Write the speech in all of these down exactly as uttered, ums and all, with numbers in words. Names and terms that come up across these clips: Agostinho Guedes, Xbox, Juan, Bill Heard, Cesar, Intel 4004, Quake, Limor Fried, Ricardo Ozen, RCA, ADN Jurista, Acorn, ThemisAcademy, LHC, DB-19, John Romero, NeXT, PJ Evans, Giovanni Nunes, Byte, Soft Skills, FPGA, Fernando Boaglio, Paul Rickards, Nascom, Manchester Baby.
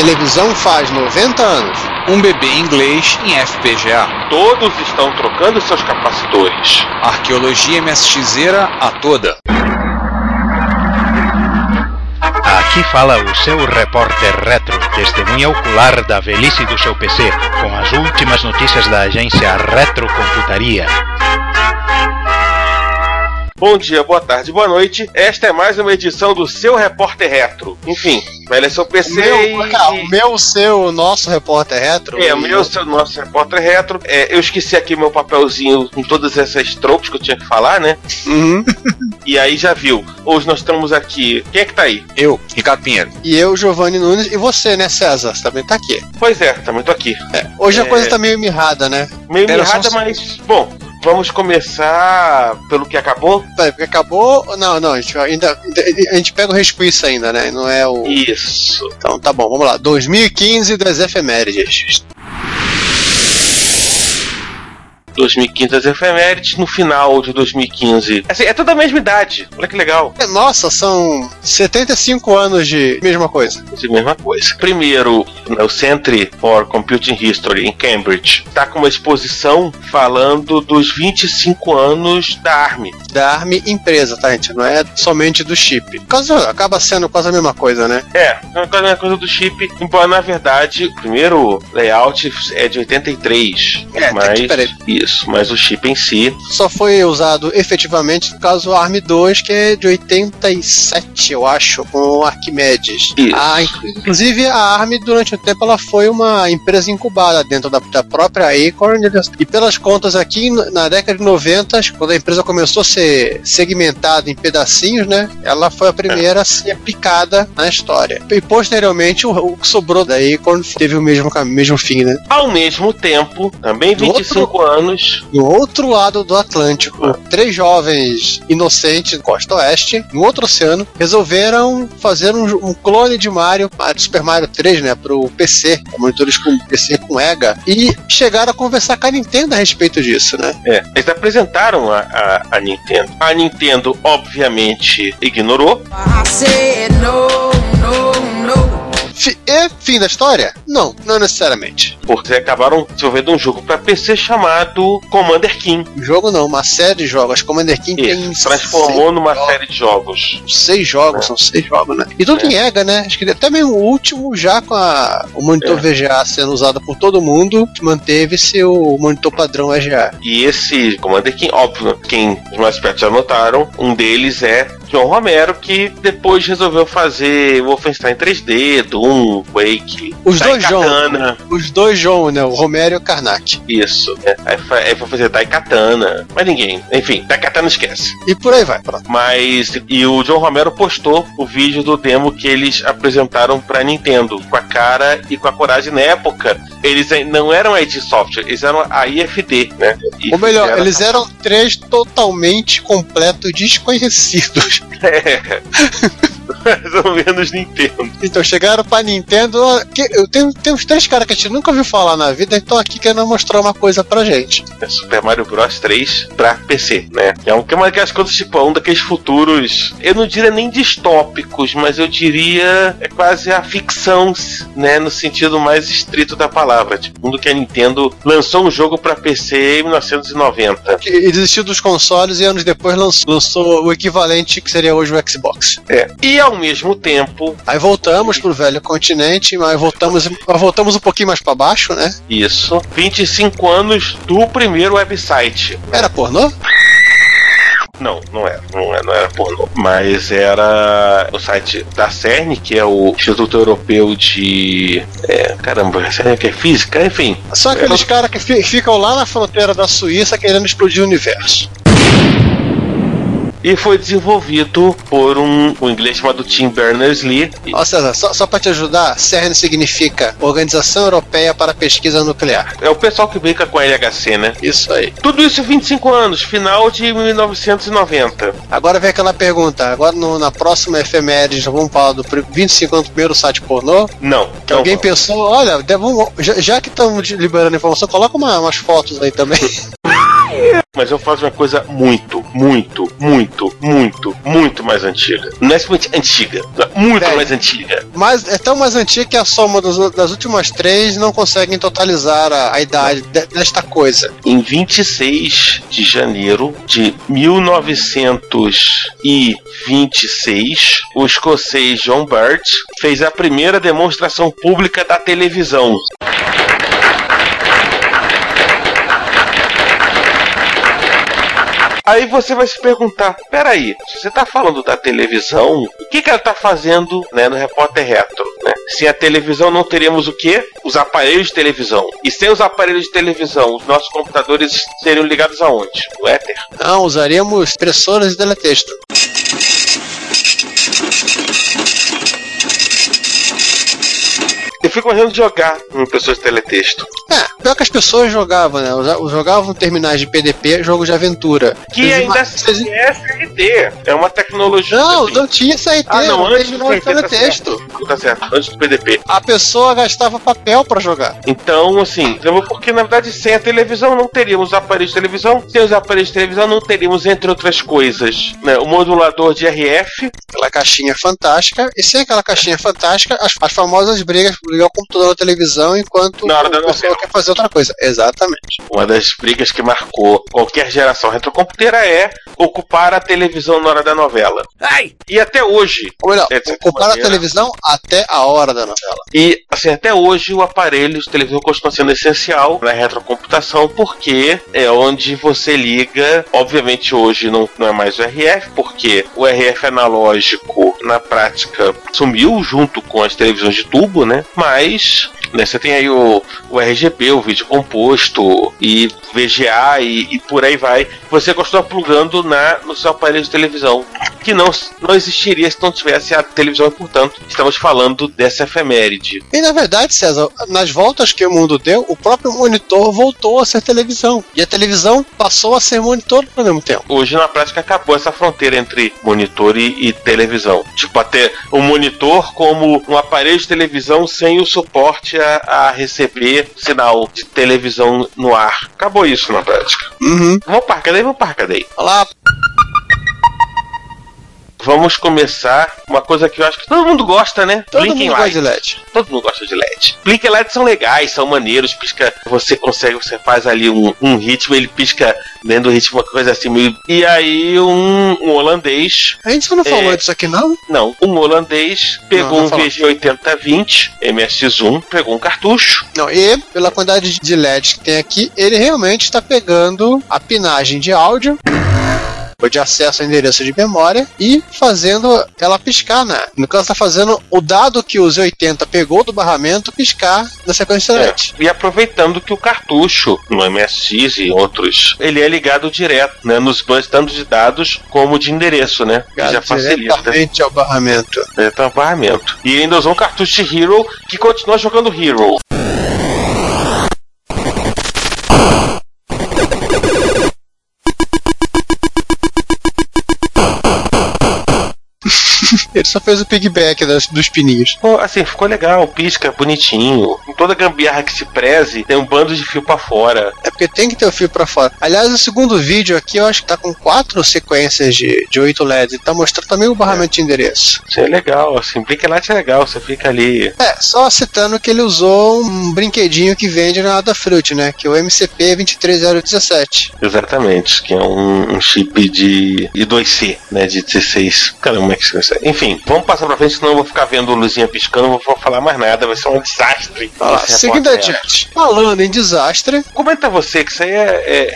televisão faz noventa anos. Um bebê inglês em F P G A. Todos estão trocando seus capacitores. Arqueologia MSXera a toda. Aqui fala o seu repórter retro, testemunha ocular da velhice do seu P C, com as últimas notícias da agência Retrocomputaria. Bom dia, boa tarde, boa noite. Esta é mais uma edição do seu repórter retro. Enfim, velho é seu P C meu, e... cara, o meu, seu, nosso repórter retro. É, o meu, seu, nosso repórter retro. É, eu esqueci aqui meu papelzinho com todas essas tropas que eu tinha que falar, né? Uhum. E aí já viu. Hoje nós estamos aqui. Quem é que tá aí? Eu, Ricardo Pinheiro. E eu, Giovanni Nunes. E você, né, César? Você também tá aqui. Pois é, também tô aqui. É. Hoje é... a coisa tá meio mirrada, né? Meio Era mirrada, só... mas... Bom... Vamos começar pelo que acabou? Pelo que acabou? Não, não, a gente ainda. A gente pega o resquício ainda, né? Não é o. Isso. Então tá bom, vamos lá. dois mil e quinze das efemérides. dois mil e quinze das efemérides, no final de dois mil e quinze. Assim, é toda a mesma idade, olha que legal. É, nossa, são setenta e cinco anos de mesma coisa. De mesma coisa. Primeiro, o Centre for Computing History, em Cambridge, está com uma exposição falando dos vinte e cinco anos da ARM. Da ARM empresa, tá, gente? Não é somente do chip. Quase, acaba sendo quase a mesma coisa, né? É, é quase a mesma coisa do chip, embora, na verdade, o primeiro layout é de oitenta e três. É, mas... Tem que, peraí. Isso, mas o chip em si... Só foi usado efetivamente no caso do ARM dois, que é de oitenta e sete, eu acho, com Arquimedes. Isso. A, inclusive, a ARM, durante um tempo, ela foi uma empresa incubada dentro da, da própria Acorn. E pelas contas aqui, na década de noventa, quando a empresa começou a ser segmentada em pedacinhos, né? Ela foi a primeira é. a ser aplicada na história. E, posteriormente, o, o que sobrou da Acorn teve o mesmo, o mesmo fim, né? Ao mesmo tempo, também vinte e cinco anos... No outro lado do Atlântico, ah. três jovens inocentes da costa oeste, no outro oceano, resolveram fazer um, um clone de Mario, Super Mario três, né, pro P C, monitores com P C com E G A, e chegaram a conversar com a Nintendo a respeito disso, né? É, eles apresentaram a, a, a Nintendo. A Nintendo, obviamente, ignorou. I said no, no, no. É fim da história? Não, não necessariamente. Porque acabaram desenvolvendo um jogo para P C chamado Commander Keen. Um jogo não, uma série de jogos. Commander Keen tem transformou numa jogos. série de jogos. Seis jogos, é. são seis jogos, né? E tudo é. em E G A, né? Acho que até mesmo o último, já com a, o monitor é. V G A sendo usado por todo mundo, manteve-se o monitor padrão V G A. E esse Commander Keen, óbvio, quem os mais perto já notaram, um deles é John Romero, que depois resolveu fazer Wolfenstein três D, Doom, Quake, os dois Daikatana. John, os dois John, né? O Romero e o Karnak. Isso. É. Aí, foi, aí foi fazer Daikatana, mas ninguém. Enfim, Daikatana esquece. E por aí vai. Pronto. Mas, e o John Romero postou o vídeo do demo que eles apresentaram pra Nintendo, com a cara e com a coragem. Na época, eles não eram a I D Software, eles eram a I F T, né? E Ou melhor, fizeram... eles eram três totalmente completos desconhecidos. É. Mais ou menos Nintendo. Então chegaram pra Nintendo. Que, eu tenho, tem uns três caras que a gente nunca ouviu falar na vida, então aqui querendo mostrar uma coisa pra gente. É Super Mario Bros. três pra P C, né? É uma daquelas coisas tipo, um daqueles futuros. Eu não diria nem distópicos, mas eu diria é quase a ficção, né? No sentido mais estrito da palavra. Tipo, mundo que a Nintendo lançou um jogo pra P C em mil novecentos e noventa. E desistiu dos consoles e anos depois lançou, lançou o equivalente que seria hoje o Xbox. É. E ao mesmo tempo... Aí voltamos pro velho continente, mas voltamos, voltamos um pouquinho mais pra baixo, né? Isso. vinte e cinco anos do primeiro website. Era pornô? Não, não era, não era, não era pornô. Mas era o site da CERN, que é o Instituto Europeu de... É, caramba, a CERN que é física, enfim. Só aqueles era... caras que ficam lá na fronteira da Suíça querendo explodir o universo. E foi desenvolvido por um, um inglês chamado Tim Berners-Lee. Ó, César, só, só pra te ajudar, CERN significa Organização Europeia para a Pesquisa Nuclear. É o pessoal que brinca com a L H C, né? Isso aí. Tudo isso em vinte e cinco anos, final de mil novecentos e noventa. Agora vem aquela pergunta, agora no, na próxima efeméride, vamos falar do vinte e cinco anos do primeiro site pornô? Não. Que alguém não. pensou, olha, vamos, já, já que estamos liberando informação, coloca uma, umas fotos aí também. Mas eu faço uma coisa muito, muito, muito, muito, muito mais antiga. Não é simplesmente antiga, muito Velho. mais antiga. mais, é tão mais antiga que a soma dos, das últimas três não conseguem totalizar a, a idade de, desta coisa. Em vinte e seis de janeiro de mil novecentos e vinte e seis, o escocês John Bird fez a primeira demonstração pública da televisão. Aí você vai se perguntar, peraí, se você tá falando da televisão, o que que ela tá fazendo, né, no Repórter Retro, né? Sem a televisão não teríamos o quê? Os aparelhos de televisão. E sem os aparelhos de televisão, os nossos computadores seriam ligados aonde? No éter? Não, usaríamos impressoras de teletexto. Eu fico imaginando jogar em pessoas de teletexto. É, pior que as pessoas jogavam, né? Jogavam terminais de P D P, jogo de aventura. Que eles ainda vocês... é C R T. É uma tecnologia. Não, assim. Não tinha C R T. Ah, não, antes do P D P. Teletexto. Tá certo, antes do P D P. A pessoa gastava papel pra jogar. Então, assim, porque na verdade sem a televisão não teríamos aparelhos de televisão. Sem os aparelhos de televisão não teríamos, entre outras coisas, né, o modulador de R F. Aquela caixinha fantástica. E sem aquela caixinha fantástica, as, as famosas brigas. O computador na televisão enquanto na hora o da pessoa quer fazer outra coisa. Exatamente. Uma das brigas que marcou qualquer geração retrocomputeira é ocupar a televisão na hora da novela. Ai! E até hoje... Ou melhor, ocupar maneira, a televisão até a hora da novela. E, assim, até hoje o aparelho de televisão continua sendo essencial na retrocomputação porque é onde você liga... Obviamente hoje não, não é mais o R F, porque o R F analógico na prática sumiu junto com as televisões de tubo, né? Mas Mas, né, você tem aí o, o R G B, o vídeo composto, e V G A e, e por aí vai. Você continua plugando na, no seu aparelho de televisão, que não, não existiria se não tivesse a televisão, e portanto estamos falando dessa efeméride. E na verdade, César, nas voltas que o mundo deu, o próprio monitor voltou a ser televisão, e a televisão passou a ser monitor ao mesmo tempo. Hoje na prática acabou essa fronteira entre monitor e, e televisão. Tipo, até o monitor como um aparelho de televisão sem o suporte a, a receber sinal de televisão no ar. Acabou isso na prática. Uhum. Vamos para Hackaday, vamos para Hackaday. Olá. Vamos começar uma coisa que eu acho que todo mundo gosta, né? Todo Blink mundo gosta de L E D. Todo mundo gosta de L E D. Blink e L E D são legais, são maneiros. Pisca, você consegue, você faz ali um, um ritmo, ele pisca dentro do ritmo, uma coisa assim meio... E aí um, um holandês... A gente não é... falou disso aqui, não? Não, um holandês pegou não, não um V G oitenta vinte, M S X um, pegou um cartucho. Não, e pela quantidade de L E Ds que tem aqui, ele realmente está pegando a pinagem de áudio... de acesso a endereço de memória e fazendo ela piscar, né? No caso, está fazendo o dado que o Z oitenta pegou do barramento piscar na sequência é. L E D. E aproveitando que o cartucho, no M S X e outros, ele é ligado direto, né? Nos bans, tanto de dados como de endereço, né? Que já facilita. Diretamente ao barramento. Diretamente ao barramento. E ainda usou um cartucho de Hero que continua jogando Hero. Ele só fez o piggyback das, dos pininhos. Pô, assim, ficou legal, pisca, bonitinho. Em toda gambiarra que se preze, tem um bando de fio pra fora. É porque tem que ter o fio pra fora. Aliás, o segundo vídeo aqui, eu acho que tá com quatro sequências de, de oito L E Ds. Tá mostrando também o barramento é. de endereço. Isso é legal, assim, Blink Light é legal, você fica ali... É, só citando que ele usou um brinquedinho que vende na Adafruit, né? Que é o M C P dois três zero um sete. Exatamente, que é um, um chip de I dois C, né? De dezesseis... Caramba, como é que se consegue? Enfim, Enfim, vamos passar pra frente, senão eu vou ficar vendo luzinha piscando, não vou falar mais nada, vai ser um desastre. Ah, seguindo adiante, falando em desastre... Comenta você, que isso aí é,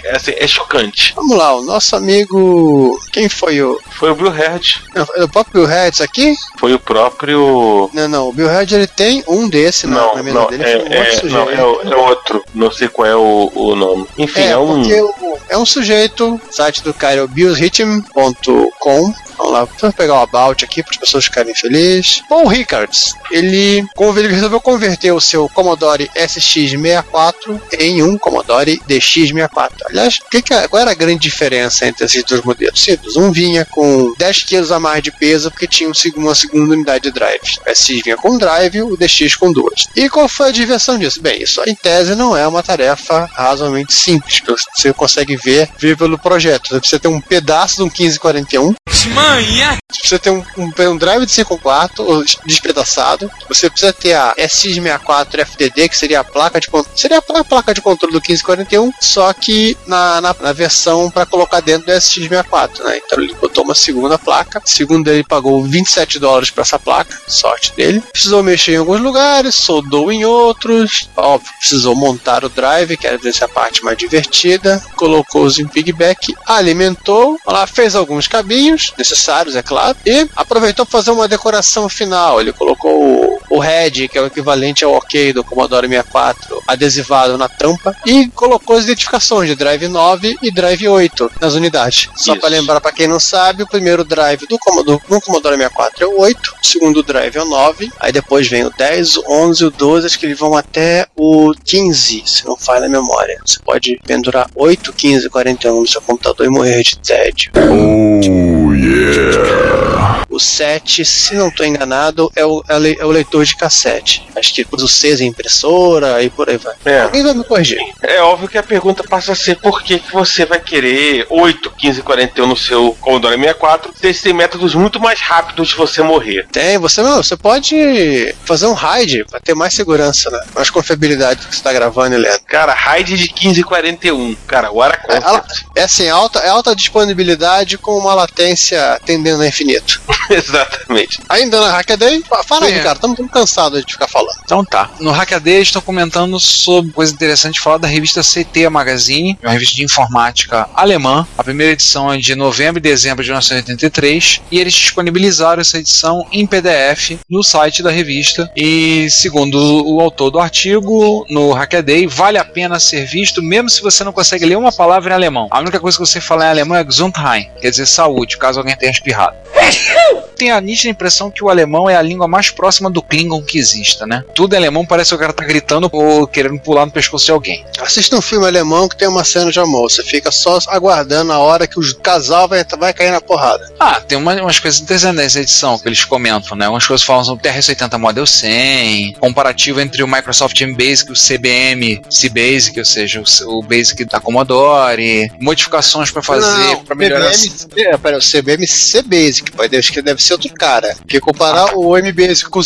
é, é, é chocante. Vamos lá, o nosso amigo... Quem foi o... Foi o Bill Heard. Não, o próprio Bill Heard aqui? Foi o próprio... Não, não, o Bill Heard ele tem um desse na, não, na mesa não, dele. É, um é, não, é, é outro, não sei qual é o, o nome. Enfim, é, é um... O, é um sujeito, site do cara é o bill heard dot com. Vamos lá, vamos pegar o about aqui para as pessoas ficarem felizes. Paul Rickards, ele, ele resolveu converter o seu Commodore S X sessenta e quatro em um Commodore D X sessenta e quatro. Aliás, que que, qual era a grande diferença entre esses dois modelos? Simples, um vinha com dez quilos a mais de peso porque tinha uma segunda unidade de drive. O S X vinha com um drive, o D X com duas. E qual foi a diversão disso? Bem, isso em tese não é uma tarefa razoavelmente simples, porque você consegue consegue ver, ver pelo projeto. Você precisa ter um pedaço de um quinze quarenta e um. Manha! Você precisa ter um, um, um drive de cinco quatro despedaçado. Você precisa ter a S X sessenta e quatro F D D, que seria a placa de controle. Seria a placa de controle do quinze quarenta e um, só que na, na, na versão para colocar dentro do S X sessenta e quatro, né? Então ele botou uma segunda placa. Segundo, ele pagou vinte e sete dólares para essa placa. Sorte dele. Precisou mexer em alguns lugares, soldou em outros. Óbvio, precisou montar o drive, que era essa parte mais divertida. Colocou-os em piggyback, alimentou, lá, fez alguns cabinhos necessários, é claro, e aproveitou para fazer uma decoração final. Ele colocou o R E D, que é o equivalente ao OK do Commodore sessenta e quatro, adesivado na tampa, e colocou as identificações de drive nove e drive oito nas unidades. Só para lembrar para quem não sabe, o primeiro drive do Commodore, do Commodore sessenta e quatro é o oito, o segundo drive é o nove, aí depois vem o dez, o onze, o doze, acho que eles vão até o quinze, se não falha a memória. Você pode pendurar oito, quinze, quarenta e um no seu computador e morrer de tédio. Oh, yeah! O sete, se não estou enganado, é o, é o leitor de cassete. Acho que o seis é impressora e por aí vai. É. Alguém vai me corrigir. É óbvio que a pergunta passa a ser por que, que você vai querer oito, quinze, quarenta e um no seu Commodore sessenta e quatro, se tem métodos muito mais rápidos de você morrer. Tem, você não, você pode fazer um raid para ter mais segurança, né? Mais confiabilidade do que você está gravando e lendo. Cara, raid de quinze quarenta e um. Cara, o Aracon. É, é assim, alta, é alta disponibilidade com uma latência tendendo a infinito. Exatamente. Ainda na Hackaday, fala aí, cara, estamos cansados de ficar falando. Então tá. No Hackaday eles estão comentando sobre coisa interessante, falar da revista C T Magazine, uma revista de informática alemã. A primeira edição é de novembro e dezembro de mil novecentos e oitenta e três e eles disponibilizaram essa edição em P D F no site da revista. E segundo o autor do artigo, no Hackaday, vale a pena ser visto mesmo se você não consegue ler uma palavra em alemão. A única coisa que você fala em alemão é Gesundheit, quer dizer saúde, caso alguém tenha espirrado. Tem a nítida impressão que o alemão é a língua mais próxima do Klingon que exista, né? Tudo em alemão parece que o cara tá gritando ou querendo pular no pescoço de alguém. Assista um filme alemão que tem uma cena de amor. Você fica só aguardando a hora que o casal vai, vai cair na porrada. Ah, tem uma, umas coisas interessantes nessa edição que eles comentam, né? Umas coisas falam sobre T R S oitenta Model cem, comparativo entre o Microsoft M-Basic e o C B M C-Basic, ou seja, o, o Basic da Commodore, modificações pra fazer, pra melhorar... Não, pera, o C B M C-Basic, pai Deus, que deve ser outro cara. Porque comparar ah. o M-Basic com o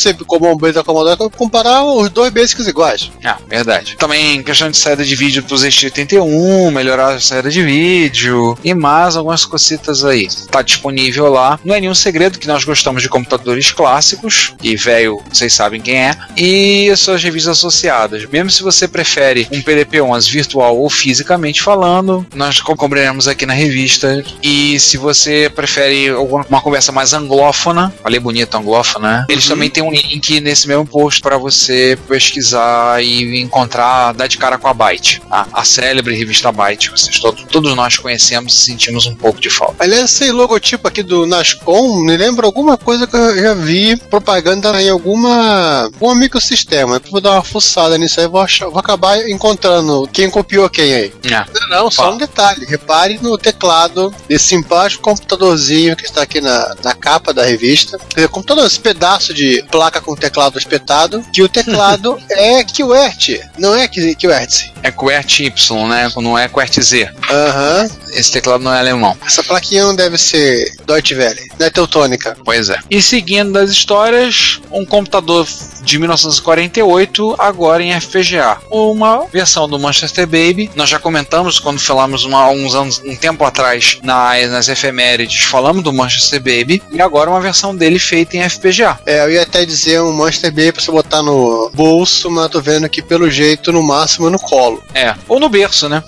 Basic da Commodore é comparar os dois Basics iguais. Ah, verdade. Também questão de saída de vídeo pros X oitenta e um, melhorar a saída de vídeo e mais algumas cositas aí. Tá disponível lá. Não é nenhum segredo que nós gostamos de computadores clássicos, e velho, vocês sabem quem é, e as suas revistas associadas. Mesmo se você prefere um P D P onze virtual ou fisicamente falando, nós cobriremos aqui na revista. E se você prefere uma conversa mais anglófona, falei bonito anglófona, né? Eles uhum. também têm um link nesse mesmo post para você pesquisar e encontrar, dar de cara com a Byte, tá? A célebre revista Byte, vocês todos, todos nós conhecemos e sentimos um pouco de falta. Aliás, esse logotipo aqui do Nascom me lembra alguma coisa que eu já vi propaganda em alguma algum microsistema. Vou dar uma fuçada nisso aí, vou, achar, vou acabar encontrando quem copiou quem aí. É. Não, não, só Pá. um detalhe, repare no teclado desse simpático computadorzinho que está aqui na, na capa da revista, com todo esse pedaço de placa com teclado espetado, que o teclado é QWERTY, não é QWERTY. É QWERTY Y, né? Não é QWERTY Z. Aham. Uhum. Esse teclado não é alemão. Essa plaquinha não deve ser Deutsche Welle, não é teutônica. Pois é. E seguindo das histórias, um computador de mil novecentos e quarenta e oito, agora em F P G A. Uma versão do Manchester Baby, nós já comentamos quando falamos uma, uns anos, um tempo atrás nas, nas efemérides, falamos do Manchester Baby, e agora uma versão dele feita em F P G A. É, eu ia até dizer um Manchester Baby pra você botar no bolso, mas tô vendo que pelo jeito no máximo no colo. É, ou no berço, né?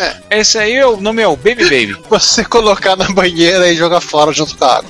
É. Esse aí é o nome, é o Baby Baby. Você colocar na banheira e jogar fora junto com a água.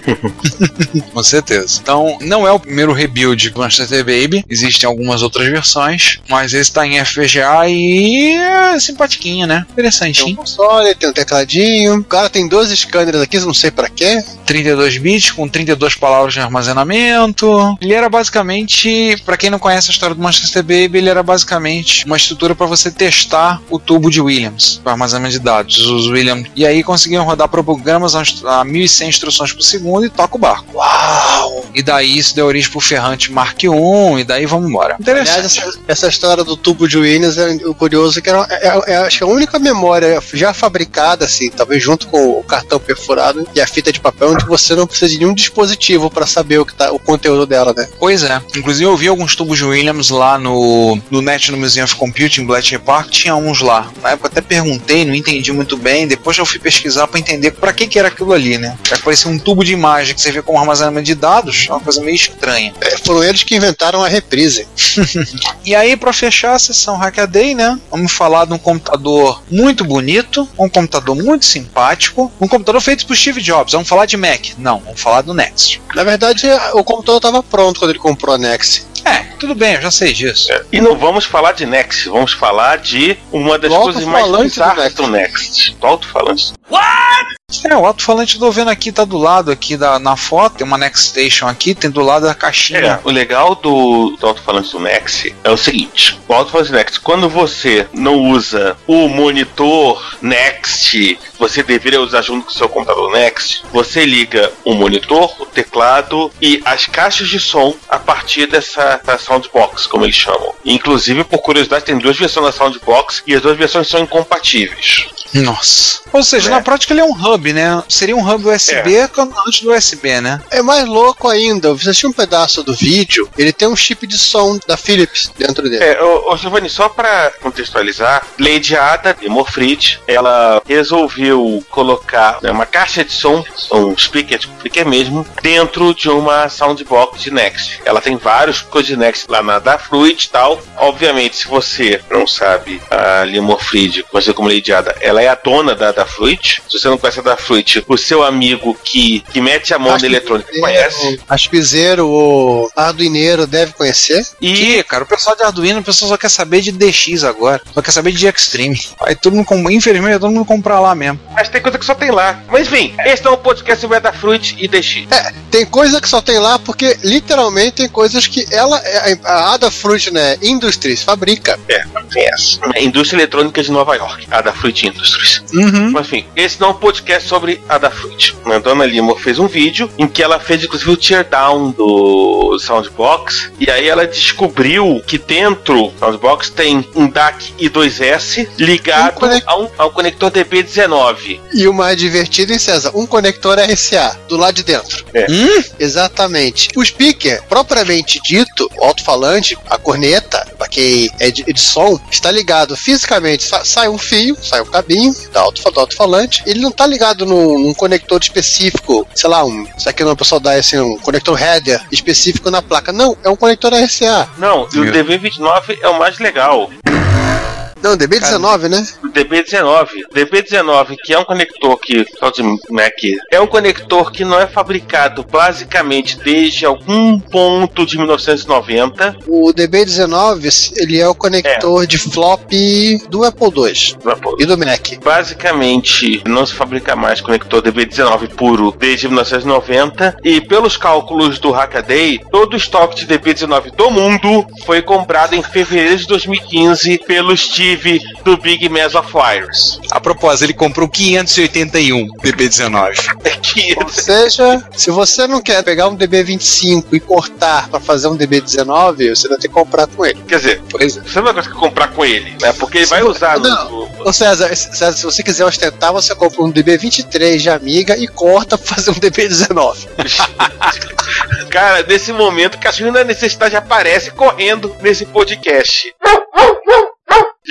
Com certeza. Então, não é o primeiro rebuild do Manchester Baby. Existem algumas outras versões, mas esse tá em F P G A e é simpatiquinha, né? Interessante. Tem um console, tem um tecladinho. O cara tem doze scanners aqui, não sei pra quê. trinta e dois bits com trinta e duas palavras de armazenamento. Ele era basicamente, pra quem não conhece a história do Manchester Baby, ele era basicamente uma estrutura pra você testar o tubo de Williams. Pra armazenamento de dados, os Williams, e aí conseguiam rodar programas a mil e cem instruções por segundo e toca o barco. Uau! E daí isso deu origem pro Ferrante Mark um, e daí vamos embora. Interessante. Aliás, essa, essa história do tubo de Williams é curioso, que era, é, é, acho que a única memória já fabricada, assim, talvez junto com o cartão perfurado e a fita de papel, onde você não precisa de nenhum dispositivo para saber o, que tá, o conteúdo dela, né? Pois é. Inclusive eu vi alguns tubos de Williams lá no, no N E X T, no Museum of Computing, Bletchley Park, tinha uns lá. Na época até perguntei, não entendi muito bem, depois eu fui pesquisar para entender para que que era aquilo ali, né? Já parecia um tubo de imagem que você vê como armazenamento de dados, é uma coisa meio estranha. É, foram eles que inventaram a reprise. E aí, para fechar a sessão Hackaday, né? Vamos falar de um computador muito bonito, um computador muito simpático, um computador feito por Steve Jobs. Vamos falar de Mac? Não, vamos falar do Next. Na verdade, o computador estava pronto quando ele comprou a Next. É, tudo bem, eu já sei disso. É, e não vamos falar de Next, vamos falar de uma das coisas mais bizarras do Next. Do alto-falante. What? É, o alto-falante eu tô vendo aqui, tá do lado aqui da, na foto, tem uma Next Station aqui, tem do lado da caixinha. É, o legal do, do alto-falante do Next é o seguinte, o alto-falante do Next, quando você não usa o monitor Next, você deveria usar junto com o seu computador Next, você liga o monitor, o teclado e as caixas de som a partir dessa, dessa Soundbox, como eles chamam. Inclusive, por curiosidade, tem duas versões da Soundbox e as duas versões são incompatíveis. Nossa. Ou seja, é. na prática ele é um hub, né? Seria um hub U S B é. antes do U S B, né? É mais louco ainda. Você assistiu um pedaço do vídeo, ele tem um chip de som da Philips dentro dele. É, ô, ô Giovanni, só pra contextualizar, Lady Ada, Limor Fried, ela resolveu colocar, né, uma caixa de som, um speaker, speaker mesmo, dentro de uma Soundbox de Next. Ela tem vários coisas de Next lá na Adafruit e tal. Obviamente, se você não sabe, a Limor Fried, conhecida como Lady Ada, ela é a dona da Adafruit. Se você não conhece a Adafruit, o seu amigo que, que mete a mão na eletrônica conhece. Aspizeiro ou arduineiro deve conhecer. E, que, cara, o pessoal de Arduino, o pessoal só quer saber de D X agora. Só quer saber de Extreme. Aí todo mundo, infelizmente, todo mundo comprar lá mesmo. Mas tem coisa que só tem lá. Mas enfim, esse é um podcast sobre Adafruit e D X. É, tem coisa que só tem lá porque, literalmente, tem coisas que ela, a Adafruit, né, Industries, fabrica. É, tem essa. É Indústria Eletrônica de Nova York. Adafruit Industries. Uhum. Mas, enfim, esse não é um podcast sobre a Adafruit. A dona Limor fez um vídeo em que ela fez, inclusive, o teardown do Soundbox. E aí ela descobriu que dentro do Soundbox tem um D A C e dois S ligado um conect... a, um, a um conector D B dezenove. E o mais divertido, hein, César? Um conector R C A, do lado de dentro. É. Hum? Exatamente. O speaker, propriamente dito, o alto-falante, a corneta, pra quem é de, de som, está ligado fisicamente. Sa- sai um fio, sai um cabinho da alto-falante, ele não tá ligado num, num conector específico, sei lá, um, isso aqui não, o pessoal dá assim, um conector header específico na placa, não, é um conector R C A. Não, e o D B vinte e nove é o mais legal. Não, D B dezenove, né? D B dezenove. D B dezenove, que é um conector que... Só de Mac. É um conector que não é fabricado basicamente desde algum ponto de mil novecentos e noventa. O D B dezenove, ele é o conector é. de flop do Apple dois. Do Apple. E do Mac. Basicamente, não se fabrica mais conector D B dezenove puro desde mil novecentos e noventa. E pelos cálculos do Hackaday, todo o estoque de D B dezenove do mundo foi comprado em fevereiro de dois mil e quinze pelo Steve do Big Mess of Wires. A propósito, ele comprou quinhentos e oitenta e um D B dezenove. Ou seja, se você não quer pegar um D B vinte e cinco e cortar pra fazer um D B dezenove, você vai ter que comprar com ele. Quer dizer, pois é. Você não vai ter que comprar com ele, né? Porque ele vai usar não. no... Ô César, César, se você quiser ostentar, você compra um D B vinte e três de amiga e corta pra fazer um D B dezenove. Cara, nesse momento, Cachorro da Necessidade aparece correndo nesse podcast.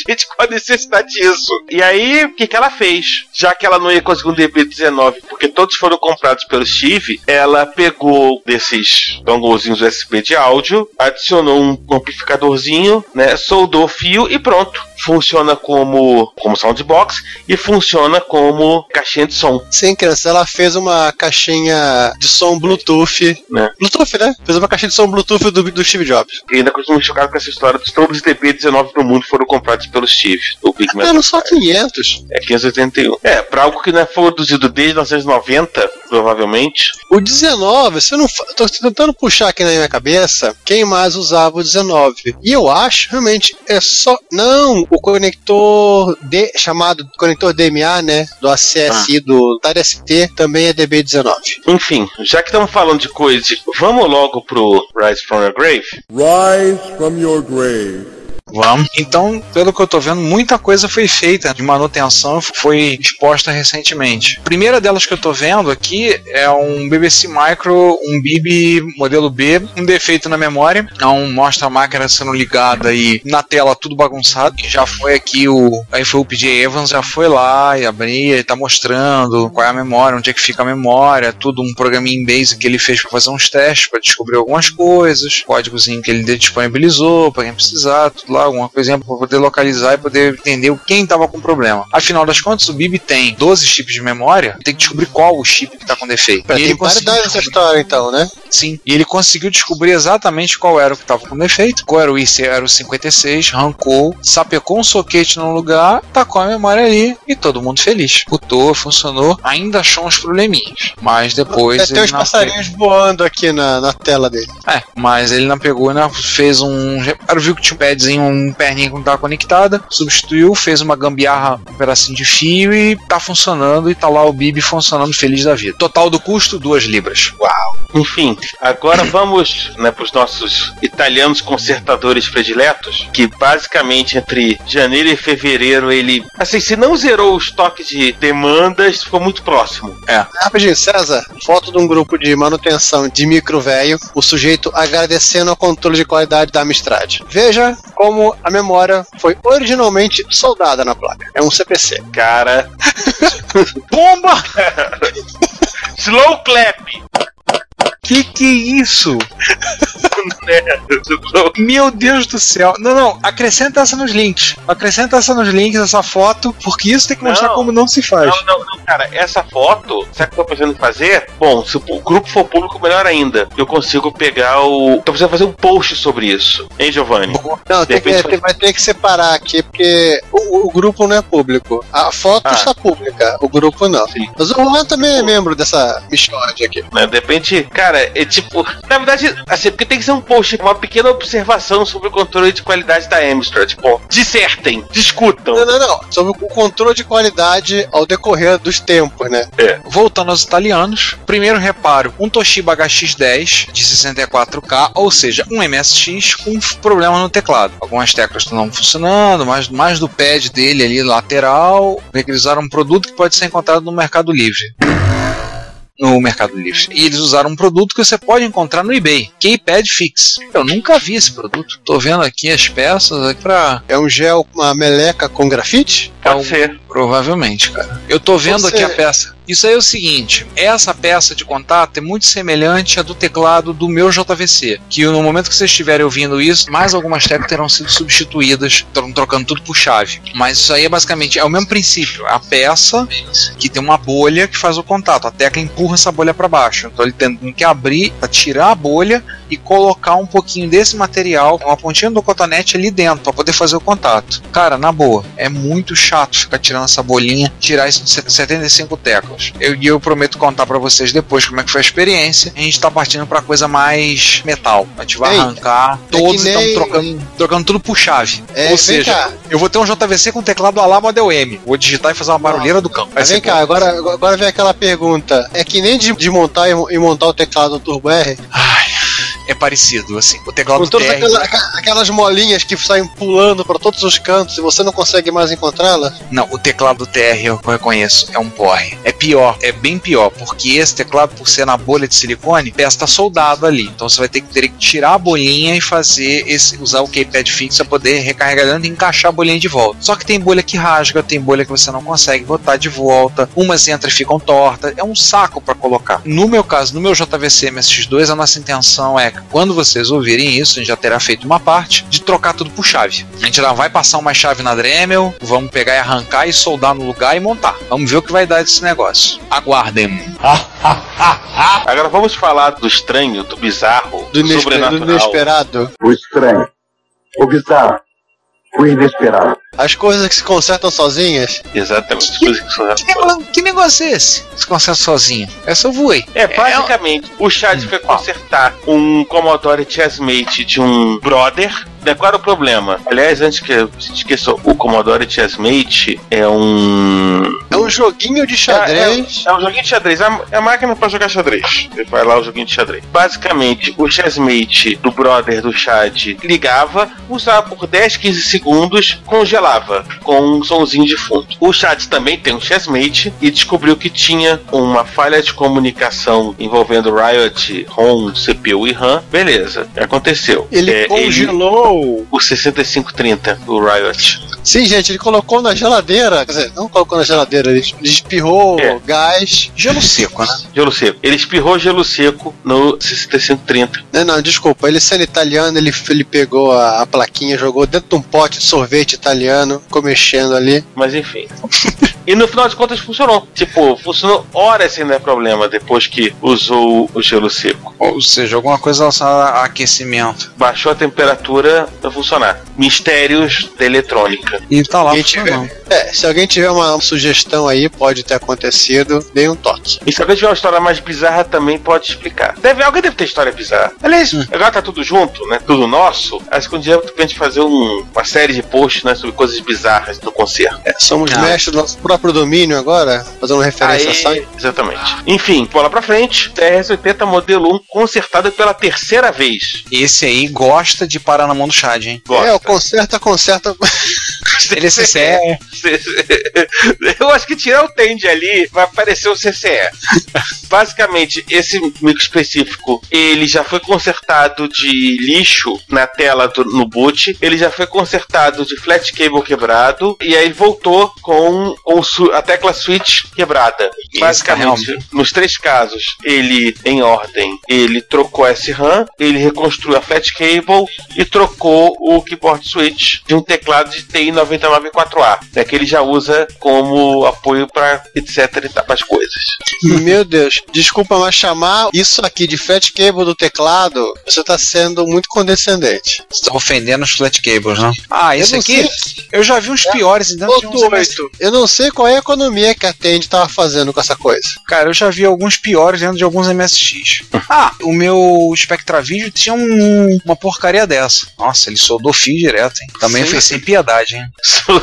Gente, qual a necessidade disso? E aí, o que, que ela fez? Já que ela não ia conseguir um D B dezenove, porque todos foram comprados pelo Steve, ela pegou desses donglezinhos U S B de áudio, adicionou um amplificadorzinho, né, soldou o fio e pronto. Funciona como, como soundbox e funciona como caixinha de som. Sim, criança, ela fez uma caixinha de som Bluetooth. Né? Bluetooth, né? Fez uma caixinha de som Bluetooth do, do Steve Jobs. E ainda continuo chocado com essa história dos todos os D B dezenove do mundo foram comprados criado pelo Steve. O Big ah, Metal só quinhentos. É quinhentos e oitenta e um. É, pra algo que não é produzido desde mil novecentos e noventa, provavelmente. O dezenove, se eu não. Tô tentando puxar aqui na minha cabeça quem mais usava o dezenove. E eu acho, realmente, é só. Não, o conector D, chamado conector D M A, né? Do A C S I, ah. do T R S T, também é D B dezenove. Enfim, já que estamos falando de coisa, vamos logo pro Rise from Your Grave? Rise from Your Grave. Vamos. Então, pelo que eu tô vendo, muita coisa foi feita de manutenção, foi exposta recentemente. A primeira delas que eu tô vendo aqui é um B B C Micro, um B I B modelo B, um defeito na memória, não mostra a máquina sendo ligada e na tela tudo bagunçado. Já foi aqui o... aí foi o P J Evans, já foi lá e abria e tá mostrando qual é a memória, onde é que fica a memória, tudo um programinha em BASIC que ele fez pra fazer uns testes, pra descobrir algumas coisas, códigozinho que ele disponibilizou pra quem precisar, tudo lá. Alguma coisinha para poder localizar e poder entender quem estava com problema. Afinal das contas, o B I B tem doze chips de memória, tem que descobrir qual o chip que está com defeito. E ele conseguiu essa história, então, né? Sim. E ele conseguiu descobrir exatamente qual era o que estava com defeito, qual era o I C, era o cinquenta e seis, arrancou, sapecou um soquete no lugar, tacou a memória ali e todo mundo feliz. Putou, funcionou, ainda achou uns probleminhas. Mas depois. Tem uns passarinhos voando aqui na, na tela dele. É, mas ele não pegou, né? Fez um. Viu que tinha um padzinho, um perninho que não estava conectada, substituiu, fez uma gambiarra, um pedacinho de fio e tá funcionando, e tá lá o B I B funcionando feliz da vida. Total do custo, duas libras. Uau! Enfim, agora vamos, né, pros nossos italianos consertadores prediletos, que basicamente entre janeiro e fevereiro ele, assim, se não zerou o estoque de demandas, ficou muito próximo. É. Rapidinho, César, foto de um grupo de manutenção de micro velho, o sujeito agradecendo ao controle de qualidade da Amstrad. Veja como a memória foi originalmente soldada na placa. É um C P C. Cara. Bomba! Slow clap! Que que é isso? Meu Deus do céu. Não, não, acrescenta essa nos links. Acrescenta essa nos links, essa foto, porque isso tem que não, mostrar como não se faz. Não, não, não, cara, essa foto, sabe o que eu tô pensando em fazer? Bom, se o grupo for público, melhor ainda. Eu consigo pegar o... Tô precisando fazer um post sobre isso. Hein, Giovanni? Não, tem que, faz... vai ter que separar aqui, porque o, o grupo não é público. A foto ah. está pública, o grupo não. Sim. Mas o Juan também é membro dessa mistódia aqui. Não, depende, cara. É tipo, na verdade, assim, porque tem que ser um post, uma pequena observação sobre o controle de qualidade da Amstrad. Tipo, dissertem, discutam. Não, não, não. Sobre o controle de qualidade ao decorrer dos tempos, né? É. Voltando aos italianos, primeiro reparo: um Toshiba H X dez de sessenta e quatro K, ou seja, um M S X com problema no teclado. Algumas teclas estão não funcionando, mas mais do pad dele ali lateral. Requisaram um produto que pode ser encontrado no Mercado Livre. No Mercado Livre. E eles usaram um produto que você pode encontrar no eBay, Keypad Fix. Eu nunca vi esse produto. Tô vendo aqui as peças aqui pra... É um gel, uma meleca com grafite? Pode ser. Provavelmente, cara. Eu tô vendo você... aqui a peça. Isso aí é o seguinte, essa peça de contato é muito semelhante à do teclado do meu J V C, que no momento que vocês estiverem ouvindo isso, mais algumas teclas terão sido substituídas, estão trocando tudo por chave. Mas isso aí é basicamente, é o mesmo princípio, a peça que tem uma bolha que faz o contato, a tecla empurra essa bolha para baixo, então ele tem que abrir para tirar a bolha e colocar um pouquinho desse material, uma pontinha do cotonete ali dentro, para poder fazer o contato. Cara, na boa, é muito chato ficar tirando essa bolinha, tirar isso de setenta e cinco teclas. E eu, eu prometo contar pra vocês depois como é que foi a experiência. A gente tá partindo pra coisa mais metal. A gente vai Ei, arrancar. É todos estão nem... trocando, trocando tudo por chave. É, ou seja, cá. Eu vou ter um J V C com teclado alá model M. Vou digitar e fazer uma barulheira ah, do campo. Vai vem cá, agora, agora vem aquela pergunta. É que nem de, de montar e, e montar o teclado do Turbo R? Ai... É parecido, assim, o teclado com todas aquela, aquelas molinhas que saem pulando para todos os cantos e você não consegue mais encontrá-la? Não, o teclado do T R eu reconheço, é um porre. É pior, é bem pior, porque esse teclado, por ser na bolha de silicone, a peça tá soldada ali, então você vai ter que, ter que tirar a bolinha e fazer esse, usar o keypad fixo para poder recarregar dentro e encaixar a bolinha de volta. Só que tem bolha que rasga, tem bolha que você não consegue botar de volta, umas entram e ficam tortas, é um saco para colocar. No meu caso, no meu J V C M S X dois, a nossa intenção é quando vocês ouvirem isso, a gente já terá feito uma parte de trocar tudo por chave. A gente já vai passar uma chave na Dremel, vamos pegar e arrancar e soldar no lugar e montar. Vamos ver o que vai dar desse negócio. Aguardem. Agora vamos falar do estranho, do bizarro, do, do sobrenatural. Do inesperado. O estranho, o bizarro, o inesperado. As coisas que se consertam sozinhas? Exatamente. As que, coisas que, se consertam que, sozinhas. Nego, que negócio é esse? Se conserta sozinho. Essa eu voei. É, basicamente, é, o Chad hum. foi consertar um Commodore Chessmate de um brother. Qual era o problema? Aliás, antes que eu esqueça, o Commodore Chessmate é um... É um joguinho de xadrez. É, é, é um joguinho de xadrez. É a máquina pra jogar xadrez. Ele vai lá, o joguinho de xadrez. Basicamente, o Chessmate do brother do Chad ligava, usava por dez, quinze segundos, congelava com um sonzinho de fundo. O Chad também tem um Chessmate e descobriu que tinha uma falha de comunicação envolvendo Riot, ROM, C P U e RAM. Beleza, aconteceu. Ele é, congelou... Ele... O sessenta e cinco trinta do Riot. Sim, gente, ele colocou na geladeira. Quer dizer, não colocou na geladeira, ele espirrou é. gás. Gelo seco, né? Gelo seco. Ele espirrou gelo seco no sessenta e cinco trinta. Não, não, desculpa. Ele sendo italiano, ele, ele pegou a, a plaquinha, jogou dentro de um pote de sorvete italiano, ficou mexendo ali. Mas enfim. E no final de contas funcionou. Tipo, funcionou horas sem dar problema depois que usou o gelo seco. Ou seja, alguma coisa relacionada a aquecimento. Baixou a temperatura pra funcionar. Mistérios da eletrônica. E tá lá funcionando. É, se alguém tiver uma sugestão aí, pode ter acontecido, dê um toque. E se alguém tiver uma história mais bizarra também, pode explicar. Deve, alguém deve ter história bizarra. Aliás, hum. agora tá tudo junto, né? Tudo nosso. Acho que um dia a gente fazer um, uma série de posts, né, sobre coisas bizarras do concerto. É, somos ah. mestres do nosso próprio domínio agora, fazendo referência Aê, a site. Exatamente. Enfim, bola pra frente, T R S oitenta modelo um consertado pela terceira vez. Esse aí gosta de parar na mão do Chad, hein? Gosta. É, o conserta, conserta... Ele é C C E. Eu acho que tirar o tende ali vai aparecer o C C E. Basicamente, esse micro específico, ele já foi consertado de lixo na tela do, no boot, ele já foi consertado de flat cable quebrado, e aí voltou com o a tecla switch quebrada. Basicamente, isso, nos três casos, ele, em ordem, ele trocou a S RAM, ele reconstruiu a flat cable e trocou o keyboard switch de um teclado de T I nove nove quatro A, né, que ele já usa como apoio para etc e tal, as coisas. Meu Deus, desculpa, mas chamar isso aqui de flat cable do teclado, você tá sendo muito condescendente. Você tá ofendendo os flat cables, né? Ah, esse eu aqui, sei. Eu já vi uns é. piores. Então eu não sei qual é a economia que a Tandy tava fazendo com essa coisa. Cara, eu já vi alguns piores dentro de alguns M S X. Ah, o meu Spectravídeo tinha um, uma porcaria dessa. Nossa, ele soldou fio direto, hein? Também foi sem piedade, hein?